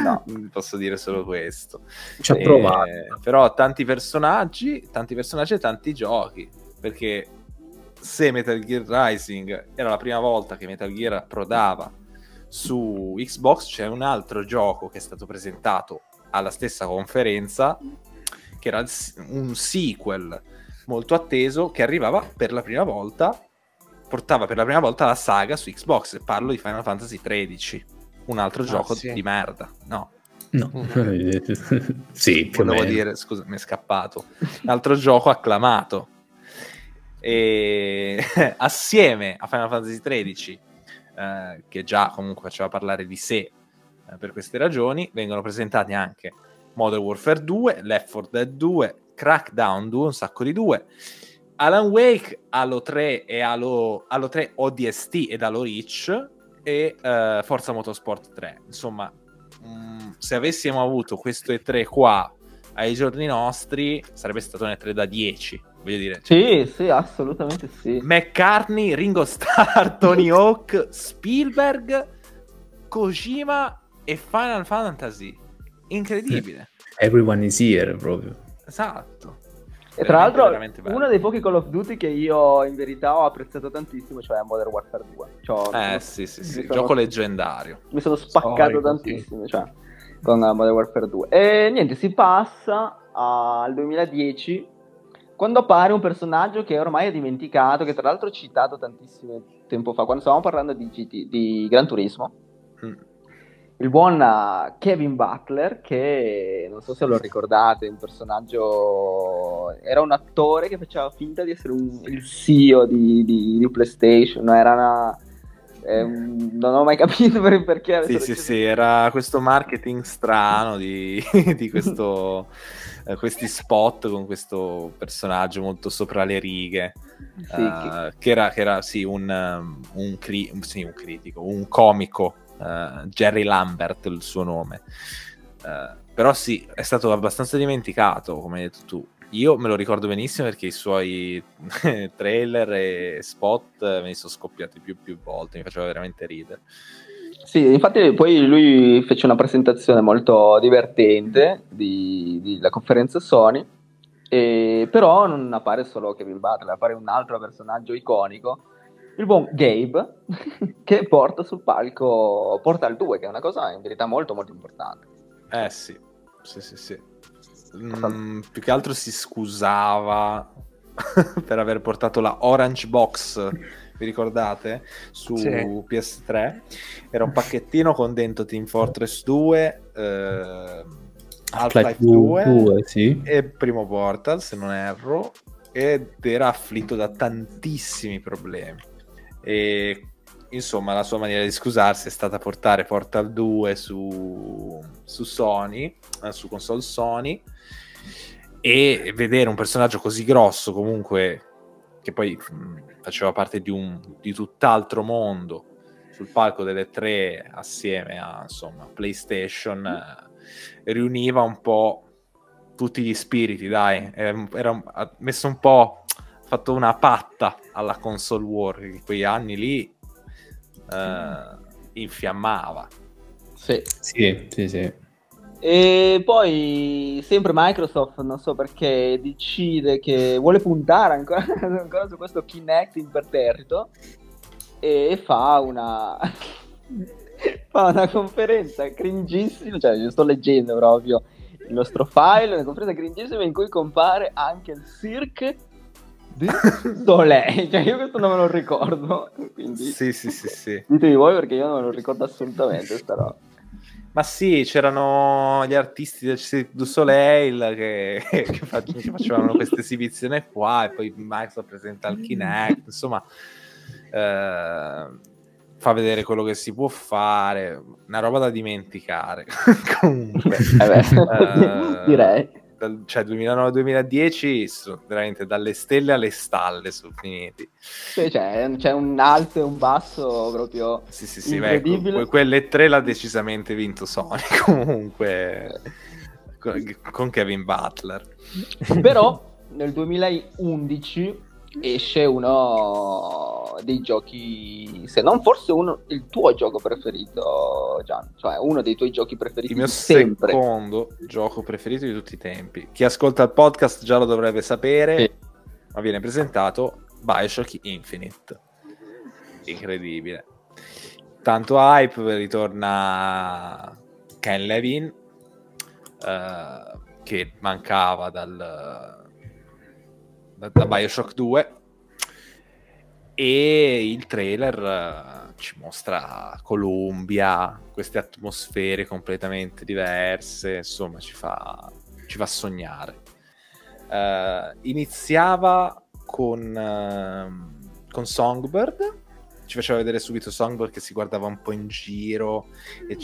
no, posso dire solo questo. Ci ha provato. Però tanti personaggi e tanti giochi, perché se Metal Gear Rising era la prima volta che Metal Gear approdava su Xbox, c'è un altro gioco che è stato presentato alla stessa conferenza, che era un sequel molto atteso, che arrivava per la prima volta, portava per la prima volta la saga su Xbox, e parlo di Final Fantasy XIII, un altro gioco di merda, no. Sì, volevo dire, scusa, mi è scappato, un altro gioco acclamato, e assieme a Final Fantasy XIII, che già comunque faceva parlare di sé per queste ragioni, vengono presentati anche Modern Warfare 2, Left 4 Dead 2, Crackdown 2, un sacco di 2, Alan Wake, Halo 3 e Halo 3 ODST ed Halo Reach e Forza Motorsport 3. Insomma, se avessimo avuto questo E3 qua ai giorni nostri, sarebbe stato un E3 da 10. Voglio dire, sì, assolutamente sì. McCartney, Ringo Starr, Tony Hawk, Spielberg, Kojima e Final Fantasy. Incredibile. Everyone is here, proprio. Esatto. E veramente, tra l'altro, uno dei pochi Call of Duty che io in verità ho apprezzato tantissimo, cioè Modern Warfare 2. Cioè, sì, gioco leggendario. Mi sono spaccato tantissimo, sì, cioè, con Modern Warfare 2. E niente, si passa al 2010... quando appare un personaggio che ormai è dimenticato, che tra l'altro ho citato tantissimo tempo fa, quando stavamo parlando di Gran Turismo, il buon Kevin Butler, che non so se lo ricordate, un personaggio, era un attore che faceva finta di essere il CEO di PlayStation, era una... non ho mai capito perché sì, era questo marketing strano di questo questi spot con questo personaggio molto sopra le righe, che era sì un critico, un comico, Jerry Lambert il suo nome, però sì, è stato abbastanza dimenticato, come hai detto tu. Io me lo ricordo benissimo perché i suoi trailer e spot me li sono scoppiati più volte, mi faceva veramente ridere. Sì, infatti poi lui fece una presentazione molto divertente della conferenza Sony, però non appare solo Kevin Butler, appare un altro personaggio iconico, il buon Gabe, che porta sul palco Portal 2, che è una cosa in verità molto molto importante. Sì. Più che altro si scusava per aver portato la Orange Box, vi ricordate? Su PS3 era un pacchettino con dentro Team Fortress 2, Half-Life 2 e primo Portal, se non erro, ed era afflitto da tantissimi problemi, e insomma la sua maniera di scusarsi è stata portare Portal 2 su Sony, su console Sony, e vedere un personaggio così grosso comunque, che poi faceva parte di tutt'altro mondo, sul palco delle tre assieme a, insomma, PlayStation, riuniva un po' tutti gli spiriti, dai, era messo un po', fatto una patta alla console war che in quegli anni lì infiammava. Sì. E poi sempre Microsoft, non so perché, decide che vuole puntare ancora su questo Kinect imperterrito e fa una conferenza cringissima, cioè io sto leggendo proprio il nostro file, una conferenza cringissima in cui compare anche il Cirque di Soleil, cioè io questo non me lo ricordo, quindi sì. Ditemi voi perché io non me lo ricordo assolutamente questa roba. Ma sì, c'erano gli artisti del Cirque du Soleil che facevano questa esibizione qua, e poi Microsoft presenta il Kinect, insomma, fa vedere quello che si può fare, una roba da dimenticare. Comunque direi cioè 2009-2010 veramente dalle stelle alle stalle sono finiti. Sì, cioè, c'è un alto e un basso proprio sì, incredibile. Beh, quelle tre l'ha decisamente vinto Sony comunque con Kevin Butler. Però nel 2011 esce uno dei giochi, se non forse il tuo gioco preferito, Gian, cioè uno dei tuoi giochi preferiti. Il mio secondo gioco preferito di tutti i tempi. Chi ascolta il podcast già lo dovrebbe sapere, sì. Ma viene presentato BioShock Infinite. Incredibile. Tanto hype, ritorna Ken Levine, che mancava da BioShock 2, e il trailer ci mostra Columbia, queste atmosfere completamente diverse, insomma ci fa sognare. Iniziava con Songbird, ci faceva vedere subito Songbird che si guardava un po' in giro e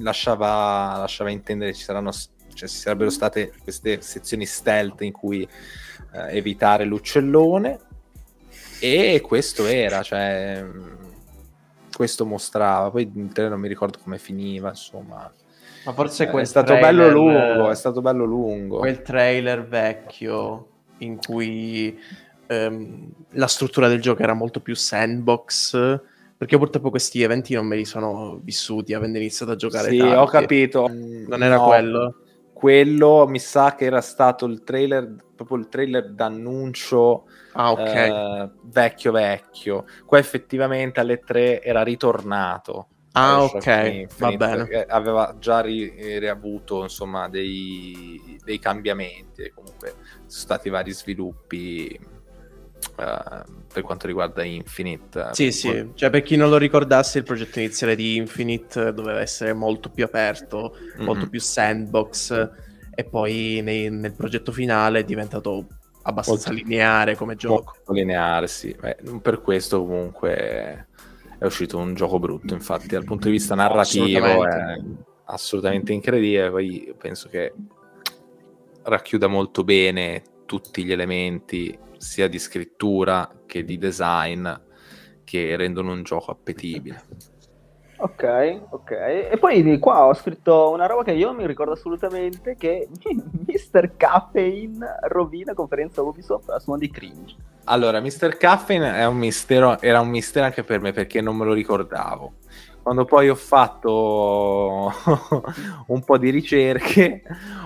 lasciava intendere ci saranno, cioè ci sarebbero state queste sezioni stealth in cui evitare l'uccellone, e questo era, cioè questo mostrava, poi non mi ricordo come finiva, insomma, ma forse quel è stato bello lungo quel trailer vecchio in cui la struttura del gioco era molto più sandbox, perché purtroppo questi eventi non me li sono vissuti avendo iniziato a giocare tardi. Ho capito, non era quello mi sa che era stato il trailer, proprio il trailer d'annuncio vecchio. Qua effettivamente alle 3 era ritornato. Infinite, va bene. Aveva già riavuto insomma dei cambiamenti, comunque sono stati vari sviluppi per quanto riguarda Infinite. Sì, cioè per chi non lo ricordasse il progetto iniziale di Infinite doveva essere molto più aperto, molto più sandbox, e poi nel progetto finale è diventato abbastanza lineare come gioco. Lineare, sì. Beh, per questo comunque è uscito un gioco brutto, infatti dal punto di vista narrativo è assolutamente incredibile, poi penso che racchiuda molto bene tutti gli elementi sia di scrittura che di design che rendono un gioco appetibile. Ok. E poi di qua ho scritto una roba che io mi ricordo assolutamente, che Mr. Caffeine rovina conferenza Ubisoft a suono di cringe. Allora, Mr. Caffeine era un mistero anche per me, perché non me lo ricordavo. Quando poi ho fatto un po' di ricerche,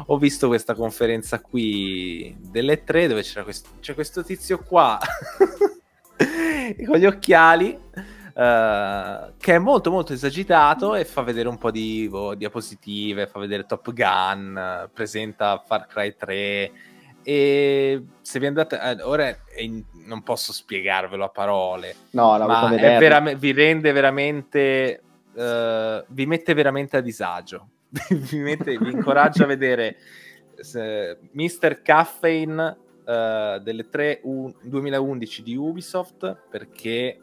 ho visto questa conferenza qui delle tre, dove c'è questo tizio qua con gli occhiali, che è molto molto esagitato e fa vedere un po' di diapositive, fa vedere Top Gun, presenta Far Cry 3, e se vi andate ora non posso spiegarvelo a parole, ma vi rende veramente... vi mette veramente a disagio. Vi incoraggia a vedere Mr. Caffeine delle 3 2011 di Ubisoft, perché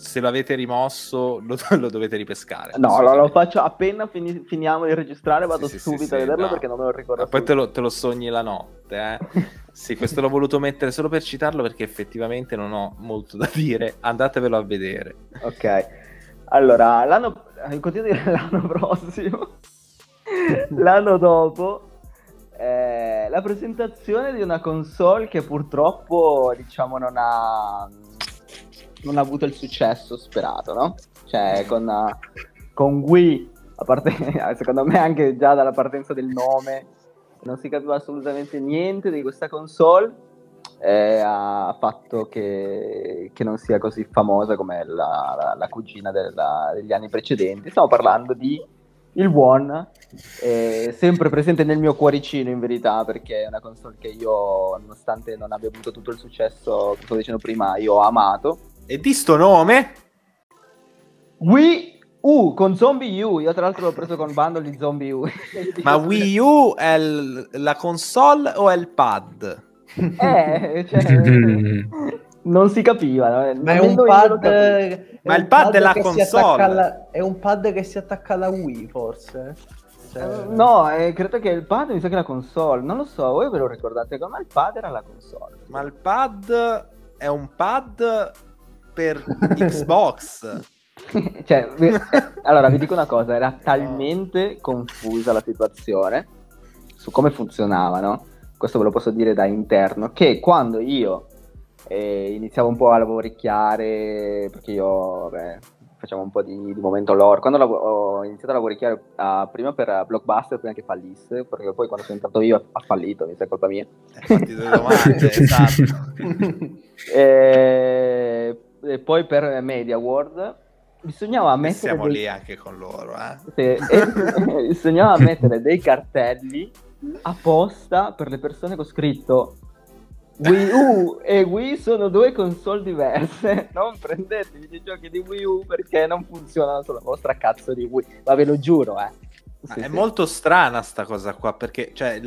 se l'avete rimosso lo dovete ripescare. No, lo faccio appena finiamo di registrare, vado subito a vederlo, perché non me lo ricordo. Poi te lo sogni la notte, eh? Sì, questo l'ho voluto mettere solo per citarlo, perché effettivamente non ho molto da dire, andatevelo a vedere. Ok, allora l'anno prossimo l'anno dopo la presentazione di una console che purtroppo, diciamo, non ha avuto il successo sperato, no? Cioè con Wii, a parte, secondo me anche già dalla partenza del nome non si capiva assolutamente niente di questa console, ha fatto che non sia così famosa come la cugina degli anni precedenti. Stiamo parlando di il One, sempre presente nel mio cuoricino in verità, perché è una console che io, nonostante non abbia avuto tutto il successo che sto dicendo prima, io ho amato. E di sto nome? Wii U, con Zombie U. Io tra l'altro l'ho preso con bando di Zombie U. Ma Wii U è la console o è il pad? Non si capiva, no? Ma è un pad, ma il pad della console è un pad che si attacca alla Wii, forse? Cioè... No, credo che il pad mi sa che la console, non lo so, voi ve lo ricordate? Ma il pad era la console. Ma il pad è un pad per Xbox. Cioè, allora vi dico una cosa, era talmente confusa la situazione su come funzionava, no? Questo ve lo posso dire da interno, che quando io iniziavo un po' a lavoricchiare, perché io, facciamo un po' di momento lore, quando ho iniziato a lavoricchiare prima per Blockbuster, prima che fallisse, perché poi quando sono entrato io ha fallito, mi sa colpa mia. Infatti due domande, esatto. E poi per Media World bisognava mettere... Siamo lì anche con loro, eh? Sì, bisognava mettere dei cartelli apposta per le persone con scritto Wii U e Wii sono due console diverse, non prendete i videogiochi di Wii U perché non funzionano sulla vostra cazzo di Wii. Ma ve lo giuro, sì, è molto strana sta cosa qua, perché cioè,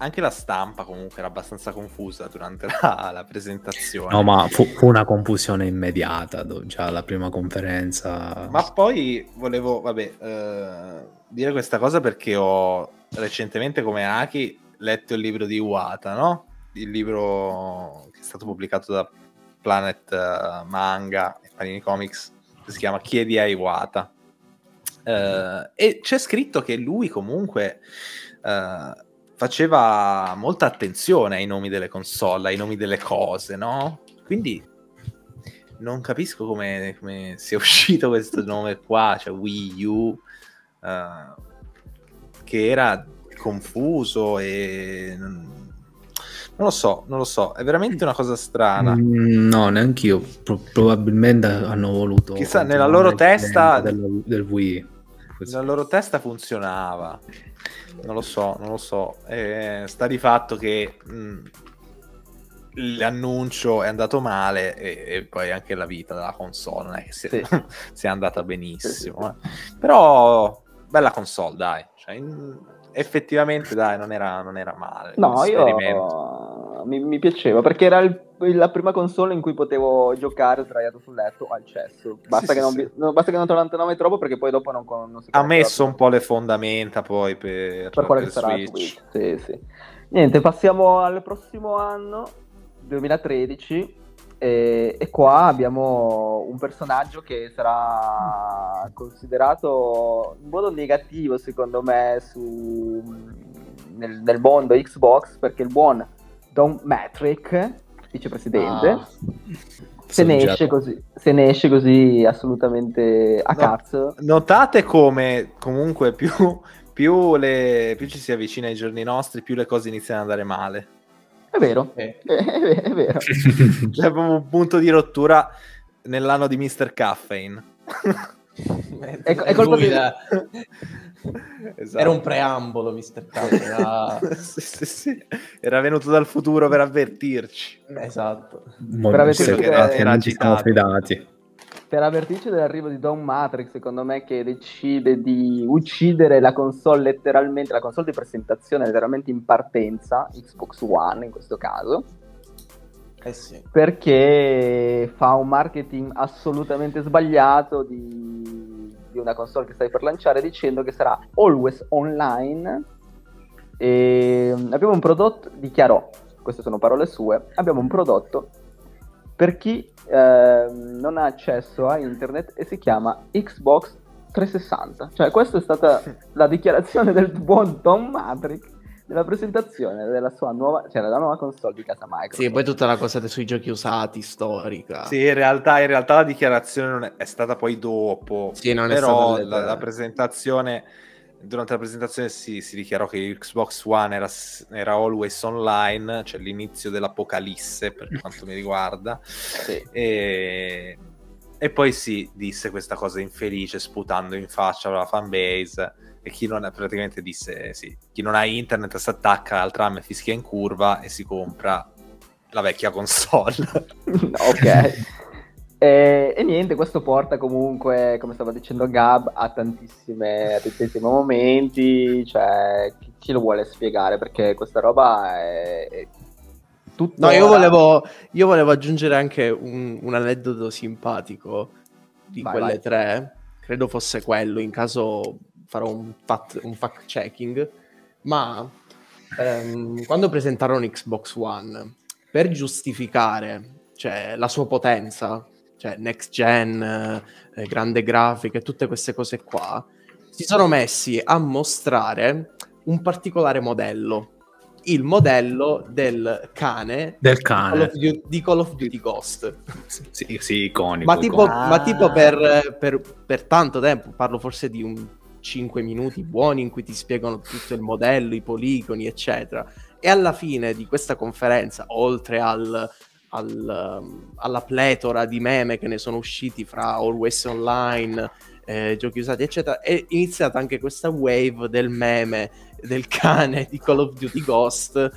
anche la stampa comunque era abbastanza confusa durante la presentazione. No, ma fu una confusione immediata già alla prima conferenza. Ma poi volevo dire questa cosa perché ho recentemente, come Aki, letto il libro di Iwata, no? Il libro che è stato pubblicato da Planet Manga e Panini Comics, che si chiama Chiedi a Iwata, e c'è scritto che lui comunque faceva molta attenzione ai nomi delle console, ai nomi delle cose, no? Quindi non capisco come sia uscito questo nome qua, cioè Wii U, che era confuso e... Non lo so, è veramente una cosa strana. No, neanch'io. Probabilmente hanno voluto... Chissà, nella loro testa... Del Wii. Nella loro testa funzionava. Non lo so. Sta di fatto che l'annuncio è andato male e poi anche la vita della console non è che sia andata benissimo. Però, bella console, dai. Cioè, effettivamente, dai, non era male. No, io mi piaceva perché era la prima console in cui potevo giocare sdraiato sul letto al cesso. Basta che non trovano troppo, perché poi dopo non si ha messo un po' le fondamenta poi per quello che sarà Switch. Sì. Niente, passiamo al prossimo anno, 2013, e qua abbiamo un personaggio che sarà considerato in modo negativo, secondo me, nel mondo Xbox, perché il buon Don Mattrick, vicepresidente, se ne esce così assolutamente a cazzo. Notate come comunque più ci si avvicina ai giorni nostri, più le cose iniziano ad andare male. È vero, è vero. C'è proprio un punto di rottura nell'anno di Mr. Caffeine. è colpa di... Esatto. Era un preambolo, Mr. Caffeine. Era... sì. Era venuto dal futuro per avvertirci. Esatto. Per avvertirci dell'arrivo di Don Mattrick, secondo me, che decide di uccidere la console letteralmente, la console di presentazione letteralmente in partenza, Xbox One in questo caso, Eh sì. Perché fa un marketing assolutamente sbagliato di una console che stai per lanciare, dicendo che sarà always online. E abbiamo un prodotto, dichiarò, queste sono parole sue, abbiamo un prodotto per chi non ha accesso a internet e si chiama Xbox 360. Cioè questa è stata la dichiarazione del buon Don Mattrick nella presentazione della sua nuova, cioè la nuova console di casa Microsoft. Sì, poi tutta la cosa sui giochi usati, storica. Sì, in realtà la dichiarazione non è stata poi dopo. Sì, non però è stata la presentazione, durante la presentazione si dichiarò che Xbox One era always online, cioè l'inizio dell'apocalisse per quanto mi riguarda. Sì. E poi si disse questa cosa infelice, sputando in faccia alla fanbase. E chi non ha, praticamente disse, sì, chi non ha internet si attacca al tram e fischia in curva e si compra la vecchia console. Ok. E niente, questo porta comunque, come stava dicendo Gab, a tantissimi momenti. Cioè, chi lo vuole spiegare? Perché questa roba è tutto. No, io volevo aggiungere anche un aneddoto simpatico di quelle tre. Credo fosse quello, in caso farò un fact checking, ma quando presentarono Xbox One, per giustificare, cioè, la sua potenza, cioè next gen, grande grafica e tutte queste cose qua, si sono messi a mostrare un particolare modello, il modello del cane. Di Call of Duty Ghost. Sì, iconico. Ma tipo per tanto tempo, parlo forse di un 5 minuti buoni in cui ti spiegano tutto il modello, i poligoni, eccetera. E alla fine di questa conferenza, oltre alla pletora di meme che ne sono usciti fra Always Online, giochi usati, eccetera, è iniziata anche questa wave del meme del cane di Call of Duty Ghost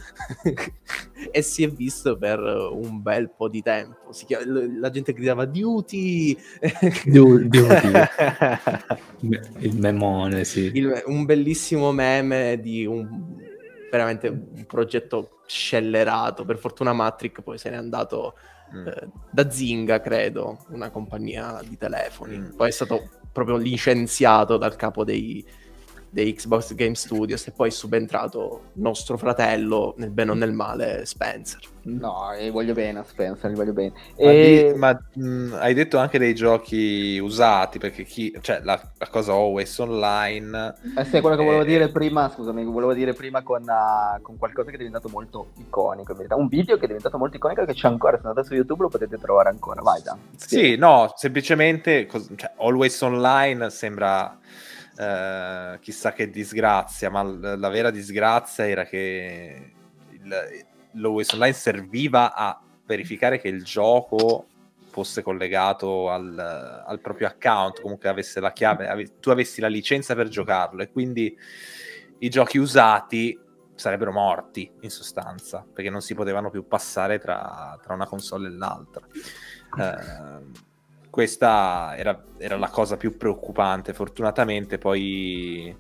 e si è visto per un bel po' di tempo. La gente gridava Duty Duty il memone, sì. Un bellissimo meme di veramente un progetto scellerato. Per fortuna Mattrick poi se n'è andato da Zynga, credo, una compagnia di telefoni. Poi è stato proprio licenziato dal capo dei Xbox Game Studios e poi è subentrato nostro fratello, nel bene o nel male, Spencer. No, io voglio bene a Spencer, gli voglio bene. Ma hai detto anche dei giochi usati, perché la cosa Always Online. Sì, quello che volevo dire prima, scusami, con qualcosa che è diventato molto iconico, in verità. Un video che è diventato molto iconico, che c'è ancora, se andate su YouTube lo potete trovare ancora. Vai, Dan. Sì, no, semplicemente Always Online sembra chissà che disgrazia, ma la vera disgrazia era che l'Always Online serviva a verificare che il gioco fosse collegato al proprio account, comunque avesse la chiave, tu avessi la licenza per giocarlo, e quindi i giochi usati sarebbero morti in sostanza, perché non si potevano più passare tra una console e l'altra. Questa era la cosa più preoccupante. Fortunatamente poi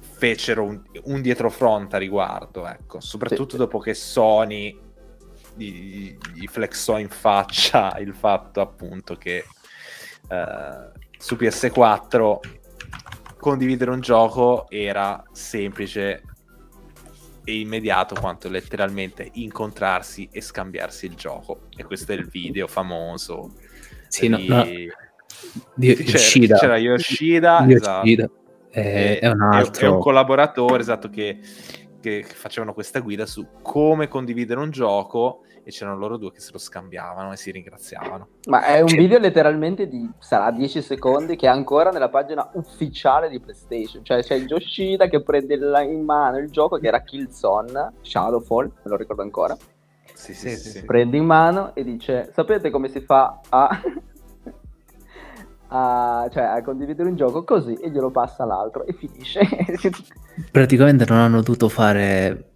fecero un dietrofront a riguardo, ecco, soprattutto dopo che Sony gli flexò in faccia il fatto, appunto, che su PS4 condividere un gioco era semplice e immediato quanto letteralmente incontrarsi e scambiarsi il gioco. E questo è il video famoso. Sì, c'era Yoshida. È un altro. È un collaboratore, esatto, che facevano questa guida su come condividere un gioco, e c'erano loro due che se lo scambiavano e si ringraziavano. Ma è un video letteralmente di, sarà 10 secondi, che è ancora nella pagina ufficiale di PlayStation. Cioè c'è Yoshida che prende in mano il gioco, che era Killzone, Shadowfall, me lo ricordo ancora. Sì. Prende in mano e dice: sapete come si fa a condividere un gioco? Così. E glielo passa l'altro e finisce. Praticamente non hanno dovuto fare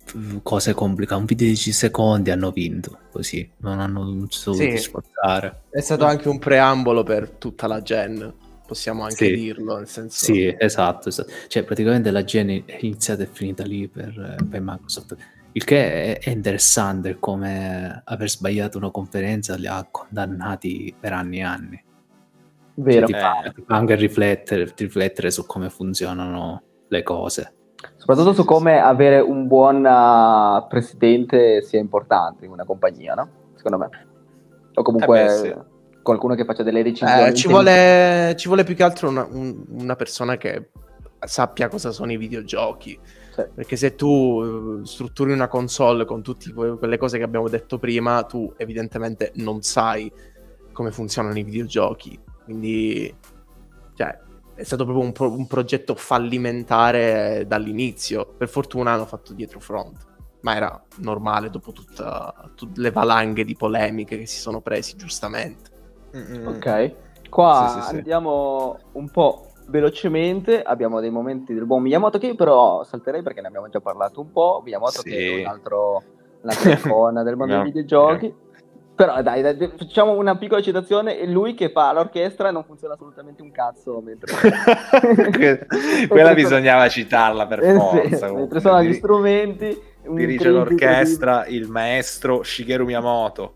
cose complicate, un video di 10 secondi hanno vinto, così non ci sono dovuti sforzare. È stato anche un preambolo per tutta la gen, possiamo anche dirlo, nel senso. Sì, esatto. Cioè praticamente la gen è iniziata e finita lì per Microsoft. Il che è interessante, come aver sbagliato una conferenza li ha condannati per anni e anni. Vero. Cioè, ti fa anche riflettere su come funzionano le cose. Soprattutto su come avere un buon presidente sia importante in una compagnia, no? Secondo me. O comunque sì, qualcuno che faccia delle decisioni. Ci vuole più che altro una persona che sappia cosa sono i videogiochi. Sì. Perché se tu strutturi una console con tutte quelle cose che abbiamo detto prima, tu evidentemente non sai come funzionano i videogiochi. Quindi, cioè, è stato proprio un progetto fallimentare dall'inizio. Per fortuna hanno fatto dietro front, ma era normale dopo tutte le valanghe di polemiche che si sono presi, giustamente. Ok, qua sì. Andiamo un po' velocemente. Abbiamo dei momenti del buon Miyamoto che però salterei perché ne abbiamo già parlato un po'. Miyamoto sì, che è un'altra icona del mondo dei videogiochi. No. Però dai, facciamo una piccola citazione, è lui che fa l'orchestra e non funziona assolutamente un cazzo mentre quella bisognava citarla per forza, sì, mentre sono gli strumenti dirige l'orchestra il maestro Shigeru Miyamoto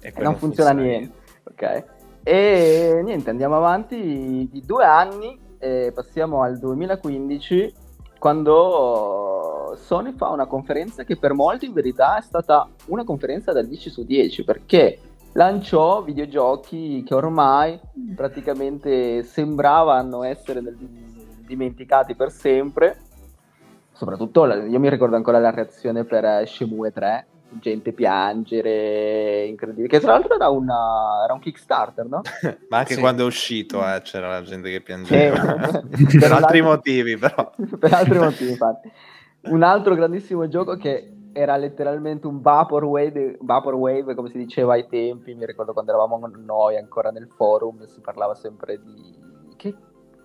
e non funziona niente. Ok, e niente, andiamo avanti di 2 anni e passiamo al 2015, quando Sony fa una conferenza che per molti in verità è stata una conferenza da 10 su 10, perché lanciò videogiochi che ormai praticamente sembravano essere dimenticati per sempre. Soprattutto io mi ricordo ancora la reazione per Shenmue 3, gente piangere, incredibile, che tra l'altro era un Kickstarter, no? Ma anche sì, quando è uscito c'era la gente che piangeva per altri motivi, però per altri motivi, infatti. Un altro grandissimo gioco che era letteralmente un vaporwave, come si diceva ai tempi, mi ricordo quando eravamo noi ancora nel forum, si parlava sempre di che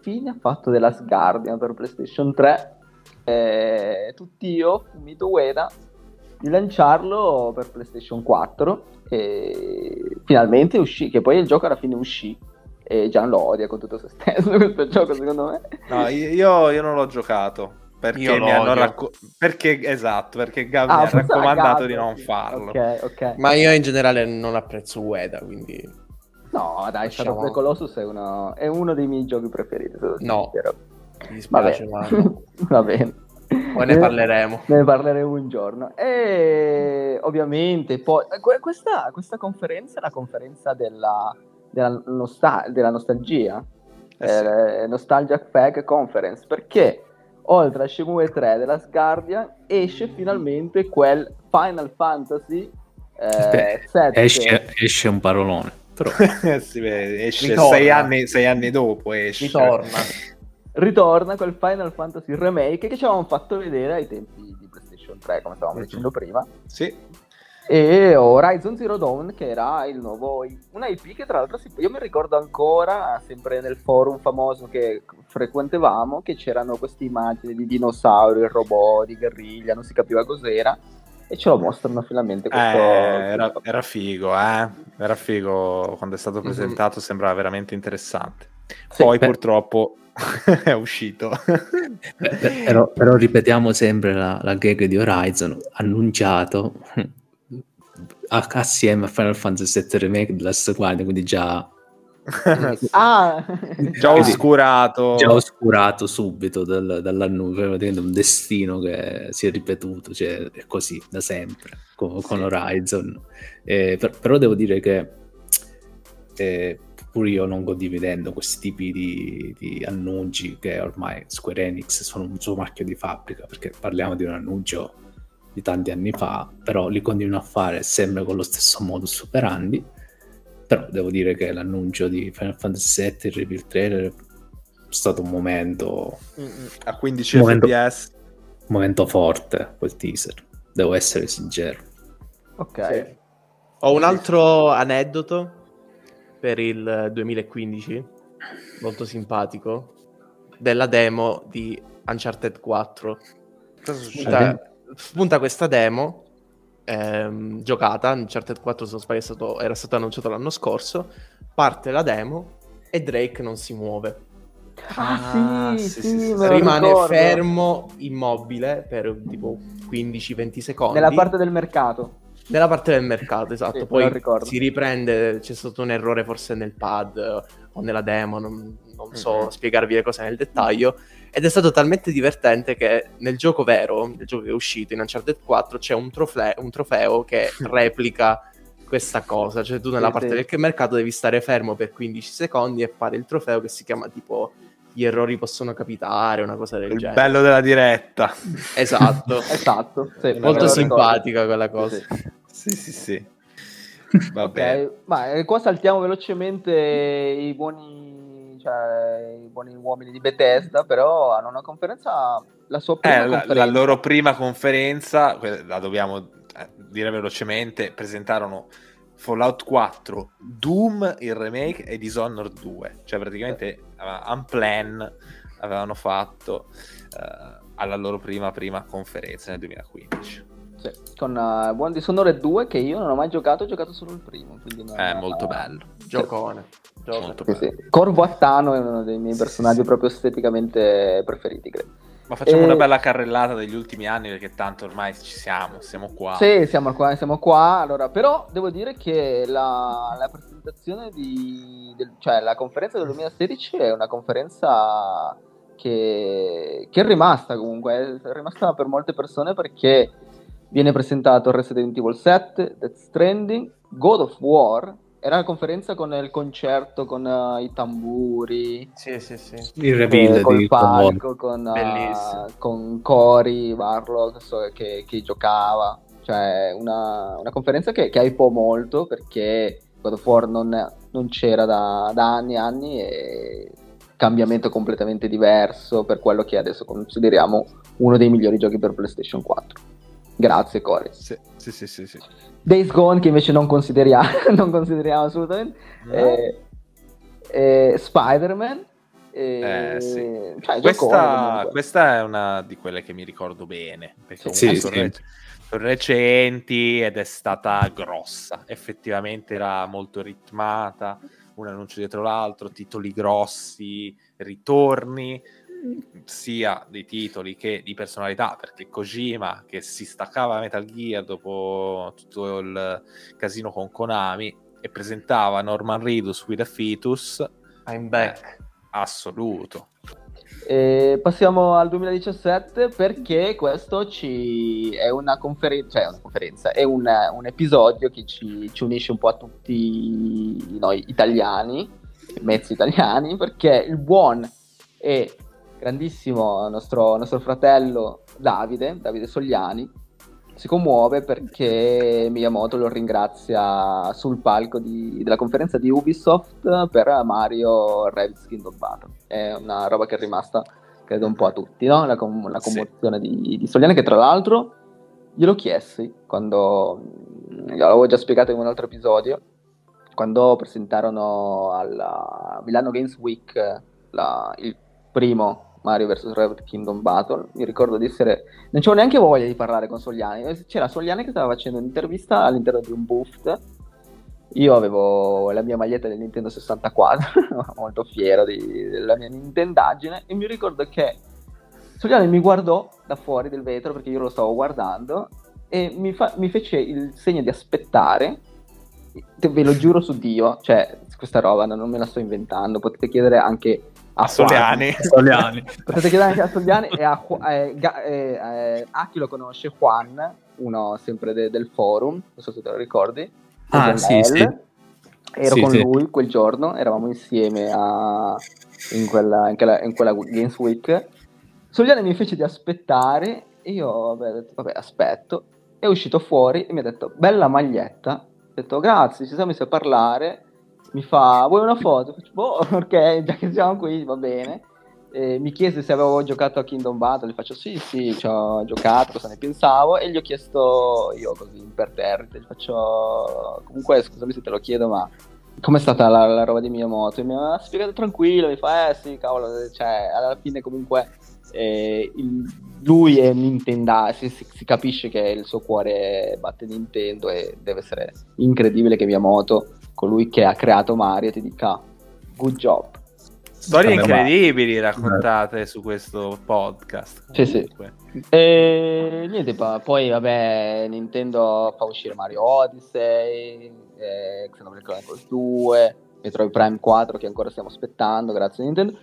fine ha fatto The Last Guardian per PlayStation 3, tutti io, Fumito Ueda, di lanciarlo per PlayStation 4 e finalmente uscì, che poi il gioco alla fine uscì e Gian lo odia con tutto se stesso questo gioco, secondo me. No, io non l'ho giocato perché mi hanno perché Gabe mi ha raccomandato di non farlo. Okay. Ma io in generale non apprezzo Ueda, quindi no, dai, Shadow of the Colossus è uno dei miei giochi preferiti. No, mi dispiace, ma no. Va bene. Poi ne parleremo un giorno. E ovviamente poi questa conferenza è la conferenza della nostalgia, sì. Nostalgia Pack Conference, perché oltre a Shenmue 3 della Guardian esce finalmente quel Final Fantasy 7. Esce un parolone, però esce 6 anni dopo, ritorna quel Final Fantasy Remake che ci avevamo fatto vedere ai tempi di PlayStation 3, come stavamo dicendo prima. Sì. E Horizon Zero Dawn, che era il nuovo, una IP che tra l'altro io mi ricordo ancora, sempre nel forum famoso che frequentavamo, che c'erano queste immagini di dinosauri, il robot, di guerriglia, non si capiva cos'era, e ce lo mostrano finalmente questo. Era figo quando è stato presentato, sembrava veramente interessante. Sì, poi purtroppo è uscito. Però ripetiamo sempre la gag di Horizon, annunciato assieme a Final Fantasy VII Remake della Guardia, quindi già oscurato subito dall'annuncio, un destino che si è ripetuto, cioè è così da sempre con Horizon. Però devo dire che pure io non condividendo questi tipi di annunci, che ormai Square Enix sono un suo marchio di fabbrica, perché parliamo di un annuncio di tanti anni fa, però li continuano a fare sempre con lo stesso modus operandi. Però devo dire che l'annuncio di Final Fantasy VII, il trailer, è stato un momento a 15 fps, un momento forte quel teaser, devo essere sincero. Ok, sì. Ho un altro aneddoto per il 2015 molto simpatico, della demo di Uncharted 4. Cosa succede? Spunta questa demo giocata, Uncharted 4 se non sbaglio era stato annunciato l'anno scorso, parte la demo e Drake non si muove. Rimane fermo, immobile per tipo 15-20 secondi. Nella parte del mercato. Nella parte del mercato, esatto. Sì, poi si riprende, c'è stato un errore forse nel pad o nella demo, non so spiegarvi le cose nel dettaglio, ed è stato talmente divertente che nel gioco vero, nel gioco che è uscito in Uncharted 4, c'è un trofeo che replica questa cosa, cioè tu nella parte del mercato devi stare fermo per 15 secondi e fare il trofeo che si chiama tipo... gli errori possono capitare, una cosa del genere. Il bello della diretta. Esatto. Esatto. Sì, molto simpatica quella cosa. Sì, sì, sì. Va bene. Okay. Ma qua saltiamo velocemente i buoni uomini di Bethesda, però hanno una conferenza, la sua prima conferenza. La loro prima conferenza, la dobbiamo dire velocemente, presentarono Fallout 4, Doom il remake e Dishonored 2, cioè praticamente un plan avevano fatto alla loro prima conferenza nel 2015. Sì, con buon Dishonored 2 che io non ho mai giocato, ho giocato solo il primo, quindi è molto bello, giocone, molto bello. Sì. Corvo Attano è uno dei miei personaggi proprio esteticamente preferiti, credo. Ma facciamo una bella carrellata degli ultimi anni, perché tanto ormai ci siamo qua. Sì, siamo qua. Allora, però devo dire che la presentazione la conferenza del 2016 è una conferenza che è rimasta comunque, è rimasta per molte persone, perché viene presentato Resident Evil 7, Death Stranding, God of War. Era la conferenza con il concerto, con i tamburi, sì. Il reveal col palco, con Cory Barlog che giocava, cioè una conferenza che hypò molto, perché God of War non c'era da anni e cambiamento completamente diverso per quello che adesso consideriamo uno dei migliori giochi per PlayStation 4. Grazie Cory. Sì. Days Gone che invece non consideriamo assolutamente. No. Spider-Man. Sì. Cioè, questa è una di quelle che mi ricordo bene, perché sono recenti ed è stata grossa. Effettivamente era molto ritmata, un annuncio dietro l'altro, titoli grossi, ritorni, sia dei titoli che di personalità, perché Kojima, che si staccava da Metal Gear dopo tutto il casino con Konami, e presentava Norman Reedus with a fetus, I'm back, assoluto. Passiamo al 2017, perché questo è una conferenza, è un episodio che ci unisce un po' a tutti noi italiani, mezzi italiani, perché il buon e grandissimo nostro fratello Davide Soliani si commuove perché Miyamoto lo ringrazia sul palco della conferenza di Ubisoft per Mario Rabbids Kingdom Battle. È una roba che è rimasta credo un po' a tutti, no? La commozione di Soliani, che tra l'altro glielo chiesi quando l'avevo già spiegato in un altro episodio, quando presentarono alla Milano Games Week il primo Mario vs. Rabbids Kingdom Battle. Mi ricordo di non c'avevo neanche voglia di parlare con Soliani. C'era Soliani che stava facendo un'intervista all'interno di un booth. Io avevo la mia maglietta del Nintendo 64, molto fiero della mia nintendaggine, e mi ricordo che Soliani mi guardò da fuori del vetro, perché io lo stavo guardando, e mi fece il segno di aspettare. Ve lo giuro su Dio, cioè questa roba non me la sto inventando, potete chiedere anche a Soliani. Potete chiedere anche a Soliani e a chi lo conosce, Juan, uno sempre del forum, non so se te lo ricordi. Ero con lui quel giorno, eravamo insieme in quella Games Week. Soliani mi fece di aspettare e io ho detto vabbè, aspetto. È uscito fuori e mi ha detto bella maglietta. Ho detto grazie, ci siamo messi a parlare. Mi fa vuoi una foto? Faccio, ok, già che siamo qui va bene. Mi chiese se avevo giocato a Kingdom Battle, gli faccio sì, ci ho giocato, cosa ne pensavo, e gli ho chiesto io così imperterrite, gli faccio comunque scusami se te lo chiedo, ma com'è stata la roba di Miyamoto? E mi ha spiegato tranquillo, mi fa sì, cavolo, cioè alla fine comunque lui è Nintendo, si capisce che il suo cuore batte Nintendo, e deve essere incredibile che Miyamoto, colui che ha creato Mario, ti dica good job. storie incredibili raccontate su questo podcast. Sì, sì. E niente, poi vabbè, Nintendo fa uscire Mario Odyssey, Xenoblade Chronicles 2, Metroid Prime 4 che ancora stiamo aspettando, grazie Nintendo.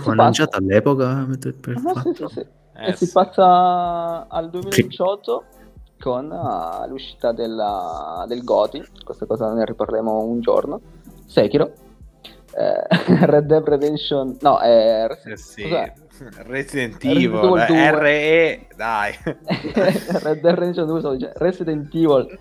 Fu annunciato all'epoca Metroid Prime 4. Sì, sì, sì. Si passa al 2018 con l'uscita del GOTY. Questa cosa ne riparleremo un giorno. Sekiro, Red Dead Redemption, no, Resident Evil, RE, dai, Red Dead Redemption 2, Resident Evil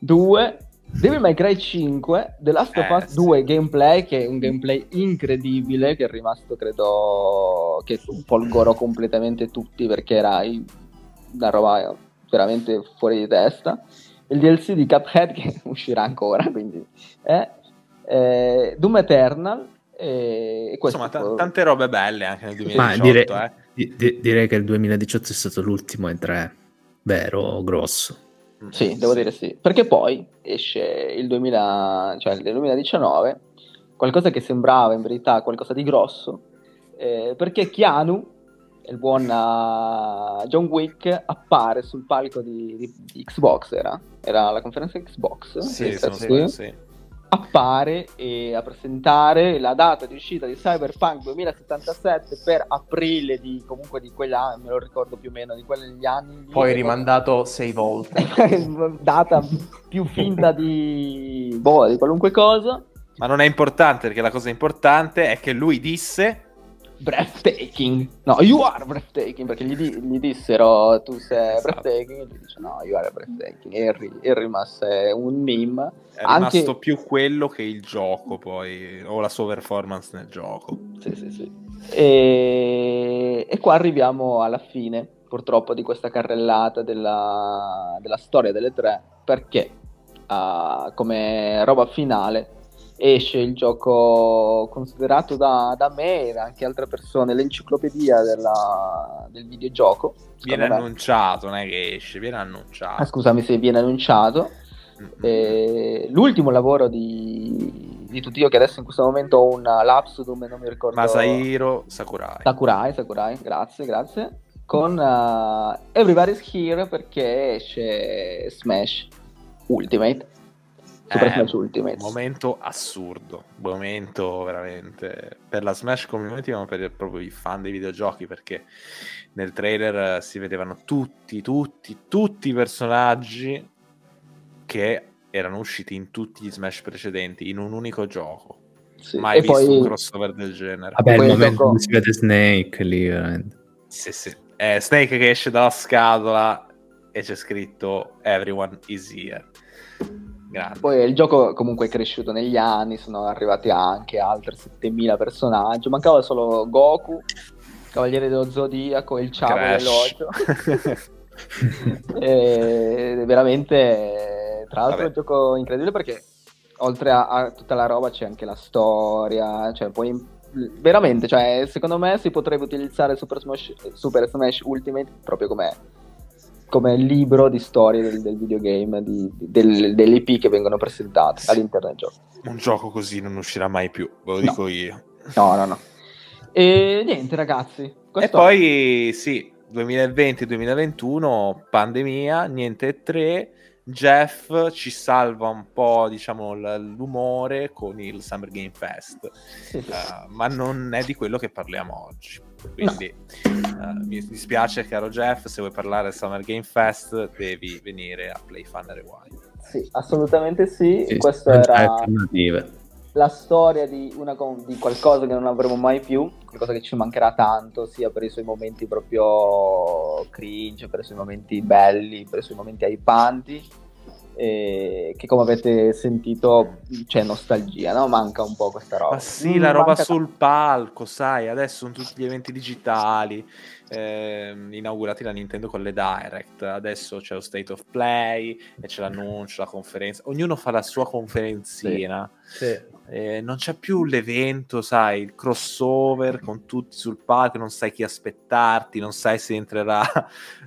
2, Devil May Cry 5, The Last of Us 2 gameplay, che è un gameplay incredibile, che è rimasto, credo, che folgorò completamente tutti, perché era una roba veramente fuori di testa. Il DLC di Cuphead, che uscirà ancora, quindi Doom Eternal, insomma tante robe belle anche nel 2018. Direi che il 2018 è stato l'ultimo in tre vero grosso. Sì, devo dire sì, perché poi esce il 2019 qualcosa che sembrava in verità qualcosa di grosso, perché Keanu, il buon John Wick, appare sul palco di Xbox, era la conferenza Xbox, sì. Appare a presentare la data di uscita di Cyberpunk 2077 per aprile di quell'anno, me lo ricordo più o meno, di quegli anni. Poi rimandato 6 volte. Data più finta di qualunque cosa. Ma non è importante, perché la cosa importante è che lui disse... breathtaking. No, you are breathtaking, perché gli dissero tu sei breathtaking, e lui dice no, you are breathtaking, e rimase un meme. È rimasto più quello che il gioco, poi, o la sua performance nel gioco. Sì, sì, sì. E qua arriviamo alla fine, purtroppo, di questa carrellata della storia delle tre, perché come roba finale esce il gioco considerato da me e anche altre persone l'enciclopedia del videogioco. Viene annunciato, non è che esce, viene annunciato. Scusami se viene annunciato. L'ultimo lavoro di tutti io, che adesso in questo momento ho un lapsus, non mi ricordo. Masahiro Sakurai, grazie. Con Everybody's Here, perché esce Smash Ultimate. Ultimate. Momento assurdo, momento veramente per la Smash community, ma per proprio i fan dei videogiochi, perché nel trailer si vedevano tutti i personaggi che erano usciti in tutti gli Smash precedenti in un unico gioco. Sì. Mai visto un crossover del genere. Vabbè, il momento si vede Snake lì, veramente. Sì. Snake che esce dalla scatola e c'è scritto Everyone is here. Grande. Poi il gioco comunque è cresciuto negli anni, sono arrivati anche altri 7000 personaggi, mancava solo Goku, Cavaliere dello Zodiaco, il Ciavo dell'Odio. Veramente, tra l'altro, è un gioco incredibile, perché oltre a tutta la roba c'è anche la storia, cioè poi veramente, cioè, secondo me si potrebbe utilizzare Super Smash Ultimate proprio come libro di storie del videogame, delle IP che vengono presentate all'interno del gioco. Un gioco così non uscirà mai più, dico io. No. E niente, ragazzi. Questo... E poi, sì, 2020-2021, pandemia, niente E3. Geoff ci salva un po', diciamo, l'umore con il Summer Game Fest, sì. Ma non è di quello che parliamo oggi. Quindi mi dispiace, caro Geoff, se vuoi parlare del Summer Game Fest devi venire a Play Fun Rewind. Sì, assolutamente sì. Questa era la storia di qualcosa che non avremo mai più, qualcosa che ci mancherà tanto, sia per i suoi momenti proprio cringe, per i suoi momenti belli, per i suoi momenti aipanti, che come avete sentito c'è nostalgia, no? Manca un po' questa roba. Ma sì, la roba sul palco, sai, adesso sono tutti gli eventi digitali, inaugurati da Nintendo con le Direct, adesso c'è lo State of Play e c'è l'annuncio, la conferenza, ognuno fa la sua conferenzina. Sì. non c'è più l'evento, sai, il crossover con tutti sul palco, non sai chi aspettarti, non sai se entrerà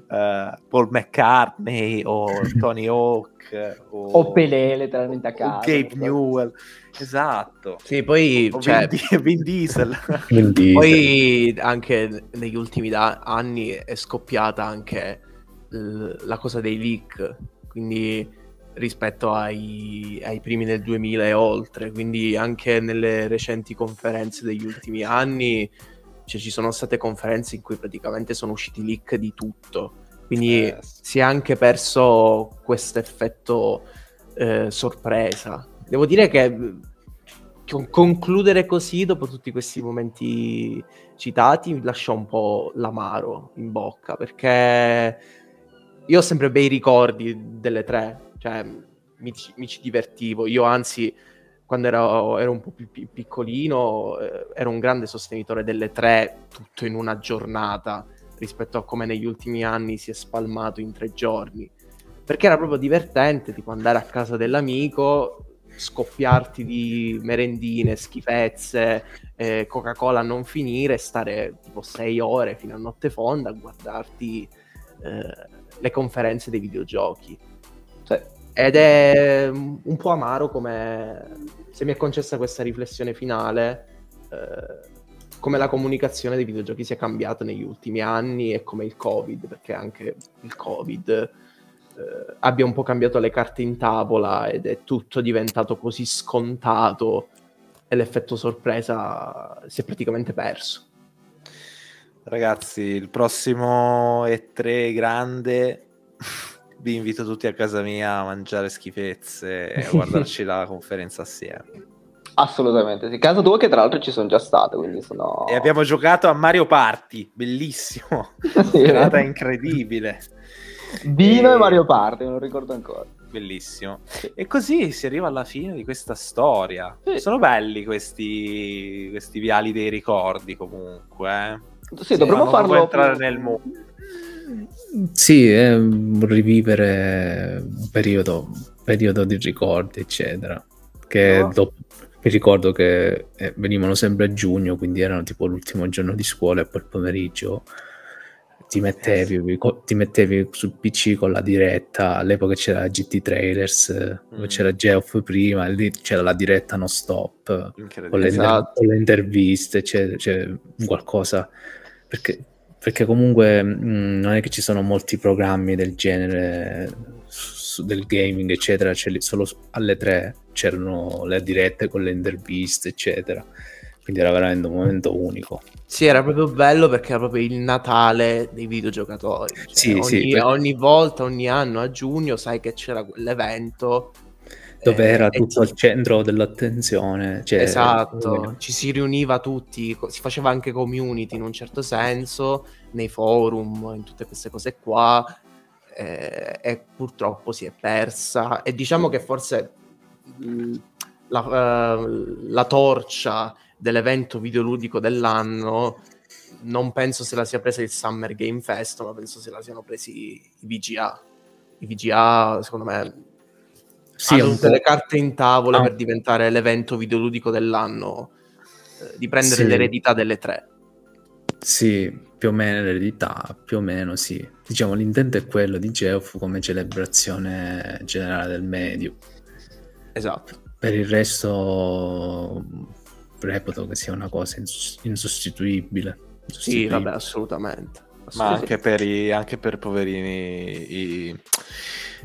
Paul McCartney o Tony Hawk o Pelé letteralmente a caso, Gabe Newell, esatto, sì, poi cioè, Vin Diesel. Poi anche negli ultimi anni è scoppiata anche la cosa dei leak, quindi rispetto ai primi del 2000 e oltre, quindi anche nelle recenti conferenze degli ultimi anni, cioè, ci sono state conferenze in cui praticamente sono usciti leak di tutto, quindi si è anche perso questo effetto sorpresa. Devo dire che concludere così dopo tutti questi momenti citati mi lascia un po' l'amaro in bocca, perché io ho sempre bei ricordi delle tre. Cioè, mi ci divertivo. Io, anzi, quando ero un po' più piccolino, ero un grande sostenitore delle tre tutto in una giornata, rispetto a come negli ultimi anni si è spalmato in 3 giorni, perché era proprio divertente, tipo andare a casa dell'amico, scoppiarti di merendine, schifezze, Coca-Cola a non finire, stare tipo 6 ore fino a notte fonda a guardarti le conferenze dei videogiochi. Ed è un po' amaro, come, se mi è concessa questa riflessione finale, come la comunicazione dei videogiochi sia cambiata negli ultimi anni, e come il Covid, perché anche il Covid abbia un po' cambiato le carte in tavola ed è tutto diventato così scontato e l'effetto sorpresa si è praticamente perso. Ragazzi, il prossimo E3 grande... vi invito tutti a casa mia a mangiare schifezze e a guardarci la conferenza assieme. Assolutamente sì. Casa tua, che tra l'altro ci sono già stato, quindi sono... E abbiamo giocato a Mario Party, bellissimo, sì, è stata incredibile. Dino e Mario Party, non ricordo ancora. Bellissimo. Sì. E così si arriva alla fine di questa storia. Sì. Sono belli questi viali dei ricordi, comunque. Sì, dovremmo farlo entrare nel mondo. Sì, è rivivere un periodo di ricordi, eccetera. Che dopo, mi ricordo che venivano sempre a giugno, quindi erano tipo l'ultimo giorno di scuola, e poi il pomeriggio ti mettevi sul PC con la diretta. All'epoca c'era GT Trailers, dove c'era Geoff prima, e lì c'era la diretta non stop con le interviste, c'è qualcosa, perché comunque non è che ci sono molti programmi del genere, del gaming eccetera, solo alle 3 c'erano le dirette con le interviste eccetera, quindi era veramente un momento unico. Sì, era proprio bello, perché era proprio il Natale dei videogiocatori, cioè, sì, ogni volta, ogni anno a giugno sai che c'era quell'evento dove era tutto al centro dell'attenzione, cioè, esatto, ci si riuniva tutti, si faceva anche community in un certo senso, nei forum, in tutte queste cose qua, e purtroppo si è persa, e diciamo che forse la torcia dell'evento videoludico dell'anno non penso se la sia presa il Summer Game Fest, ma penso se la siano presi i VGA, secondo me. Sì, hanno tutte le carte in tavola per diventare l'evento videoludico dell'anno, di prendere l'eredità delle tre. Sì, più o meno l'eredità, più o meno sì. Diciamo, l'intento è quello di Geoff come celebrazione generale del medio. Esatto. Per il resto reputo che sia una cosa insostituibile. Sì, vabbè, assolutamente. Ma anche per poverini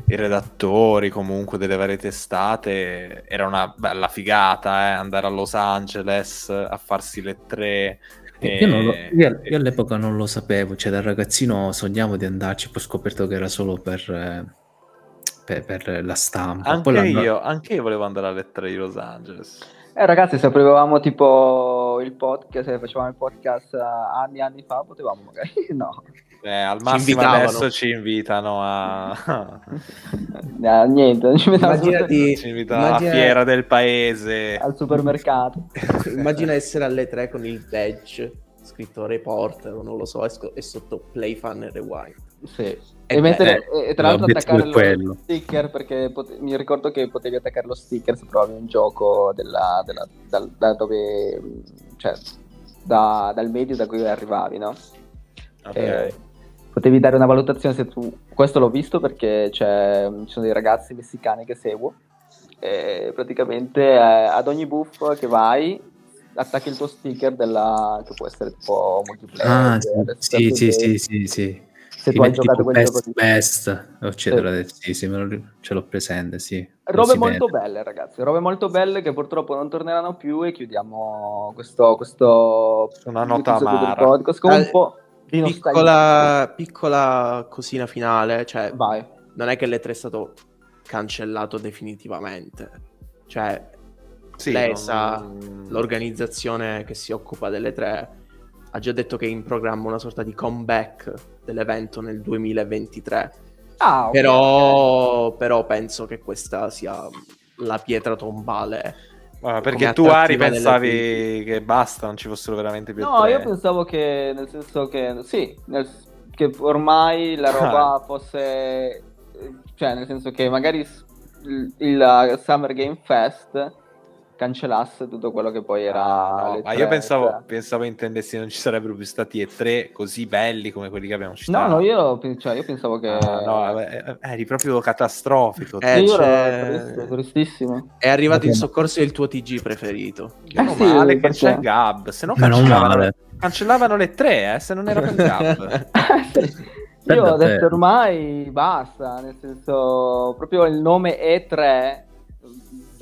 i redattori comunque delle varie testate, era una bella figata andare a Los Angeles a farsi le tre. Io all'epoca non lo sapevo, cioè da ragazzino sognavo di andarci, poi ho scoperto che era solo per la stampa. Anche io volevo andare alle tre di Los Angeles. Ragazzi, se aprivamo tipo il podcast, se facevamo il podcast anni fa, potevamo magari no. Al massimo adesso ci invitano a niente, non ci mettiamo alla fiera del paese, al supermercato. Immagina essere alle tre con il badge scritto reporter, non lo so, e sotto play, fan e rewind. Sì. E mettere, tra l'altro attaccare lo sticker, perché mi ricordo che potevi attaccare lo sticker se provavi un gioco da dove, cioè dal medio da cui arrivavi, no? Potevi dare una valutazione se tu... Questo l'ho visto perché ci sono dei ragazzi messicani che seguo e praticamente ad ogni buff che vai attacchi il tuo sticker che può essere tipo multiplayer. Sì. Se tu hai giocato quel gioco ce l'ho presente, sì. Robe molto belle, ragazzi, robe molto belle che purtroppo non torneranno più, e chiudiamo questo una nota amara. Un po' di piccola cosina finale, cioè vai. Non è che l'E3 è stato cancellato definitivamente. Cioè sì, l'ESA, l'organizzazione che si occupa dell'E3, ha già detto che è in programma una sorta di comeback dell'evento nel 2023. Ah, okay. Però penso che questa sia la pietra tombale. Perché tu, Ari, pensavi che basta, non ci fossero veramente più? No, io pensavo che, nel senso che sì, che ormai la roba fosse, cioè nel senso che magari il Summer Game Fest cancellasse tutto quello che poi era le 3, ma io pensavo intendessi non ci sarebbero più stati E3 così belli come quelli che abbiamo citato. No, io pensavo che eri proprio catastrofico. Ero tristissimo. È arrivato in soccorso il tuo TG preferito. Male che c'è Gab, se no cancellavano le 3, se non era per Gab. Io ho detto ormai basta, nel senso proprio il nome E3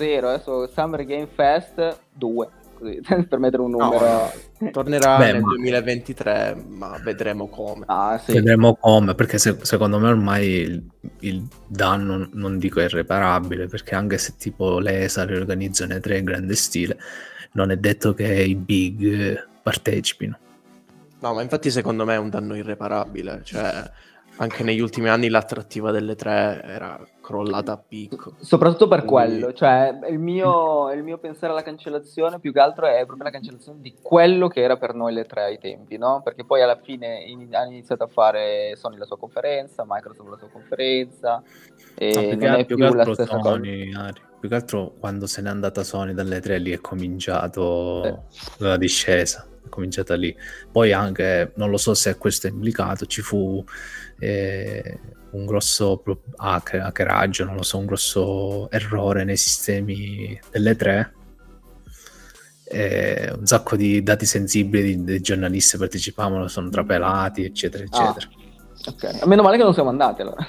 0, adesso Summer Game Fest 2, così, per mettere un numero. Tornerà nel 2023, ma vedremo come. Vedremo come, perché secondo me ormai il danno, non dico irreparabile, perché anche se tipo l'ESA riorganizza un E3 in grande stile, non è detto che i big partecipino. No, ma infatti secondo me è un danno irreparabile, cioè... Anche negli ultimi anni l'attrattiva delle 3 era crollata a picco. Soprattutto per quello, cioè il mio pensare alla cancellazione più che altro è proprio la cancellazione di quello che era per noi le 3 ai tempi, no? Perché poi alla fine hanno iniziato a fare Sony la sua conferenza, Microsoft la sua conferenza, e non è più la stessa cosa. Più che altro quando se n'è andata Sony dalle 3 lì è cominciato la discesa. Cominciata lì, poi anche non lo so se a questo è implicato, ci fu un grosso hackeraggio, non lo so, un grosso errore nei sistemi delle 3, un sacco di dati sensibili dei giornalisti partecipavano, sono trapelati eccetera eccetera. Okay. Meno male che non siamo andati allora.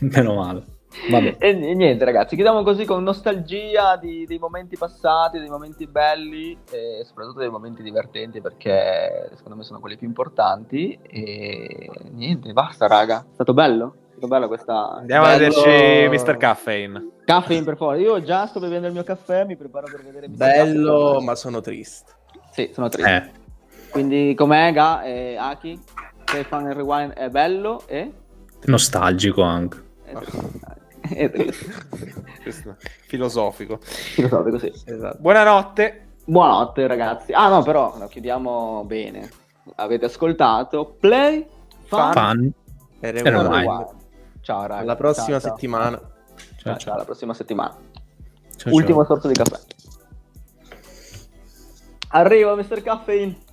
Meno male. Vabbè. E niente, ragazzi, chiudiamo così con nostalgia dei momenti passati, dei momenti belli e soprattutto dei momenti divertenti, perché secondo me sono quelli più importanti. E niente, basta, raga, è stato bello, è stato bello questa. Andiamo a vederci Mr. Caffeine, per favore. Io già sto bevendo il mio caffè, mi preparo per vedere Mr. Bello Caffeine. Ma sono triste. Sì, sono triste. Quindi com'è, Ga e Aki? Se fan il rewind è bello e nostalgico anche. Filosofico, sì, esatto. Buonanotte ragazzi. Ah no, però lo chiudiamo bene. Avete ascoltato Play Fun e Rewind. Ciao ragazzi, alla prossima settimana. Ciao, alla prossima settimana. Ultimo sorso di caffè. Arriva Mr. Caffeine.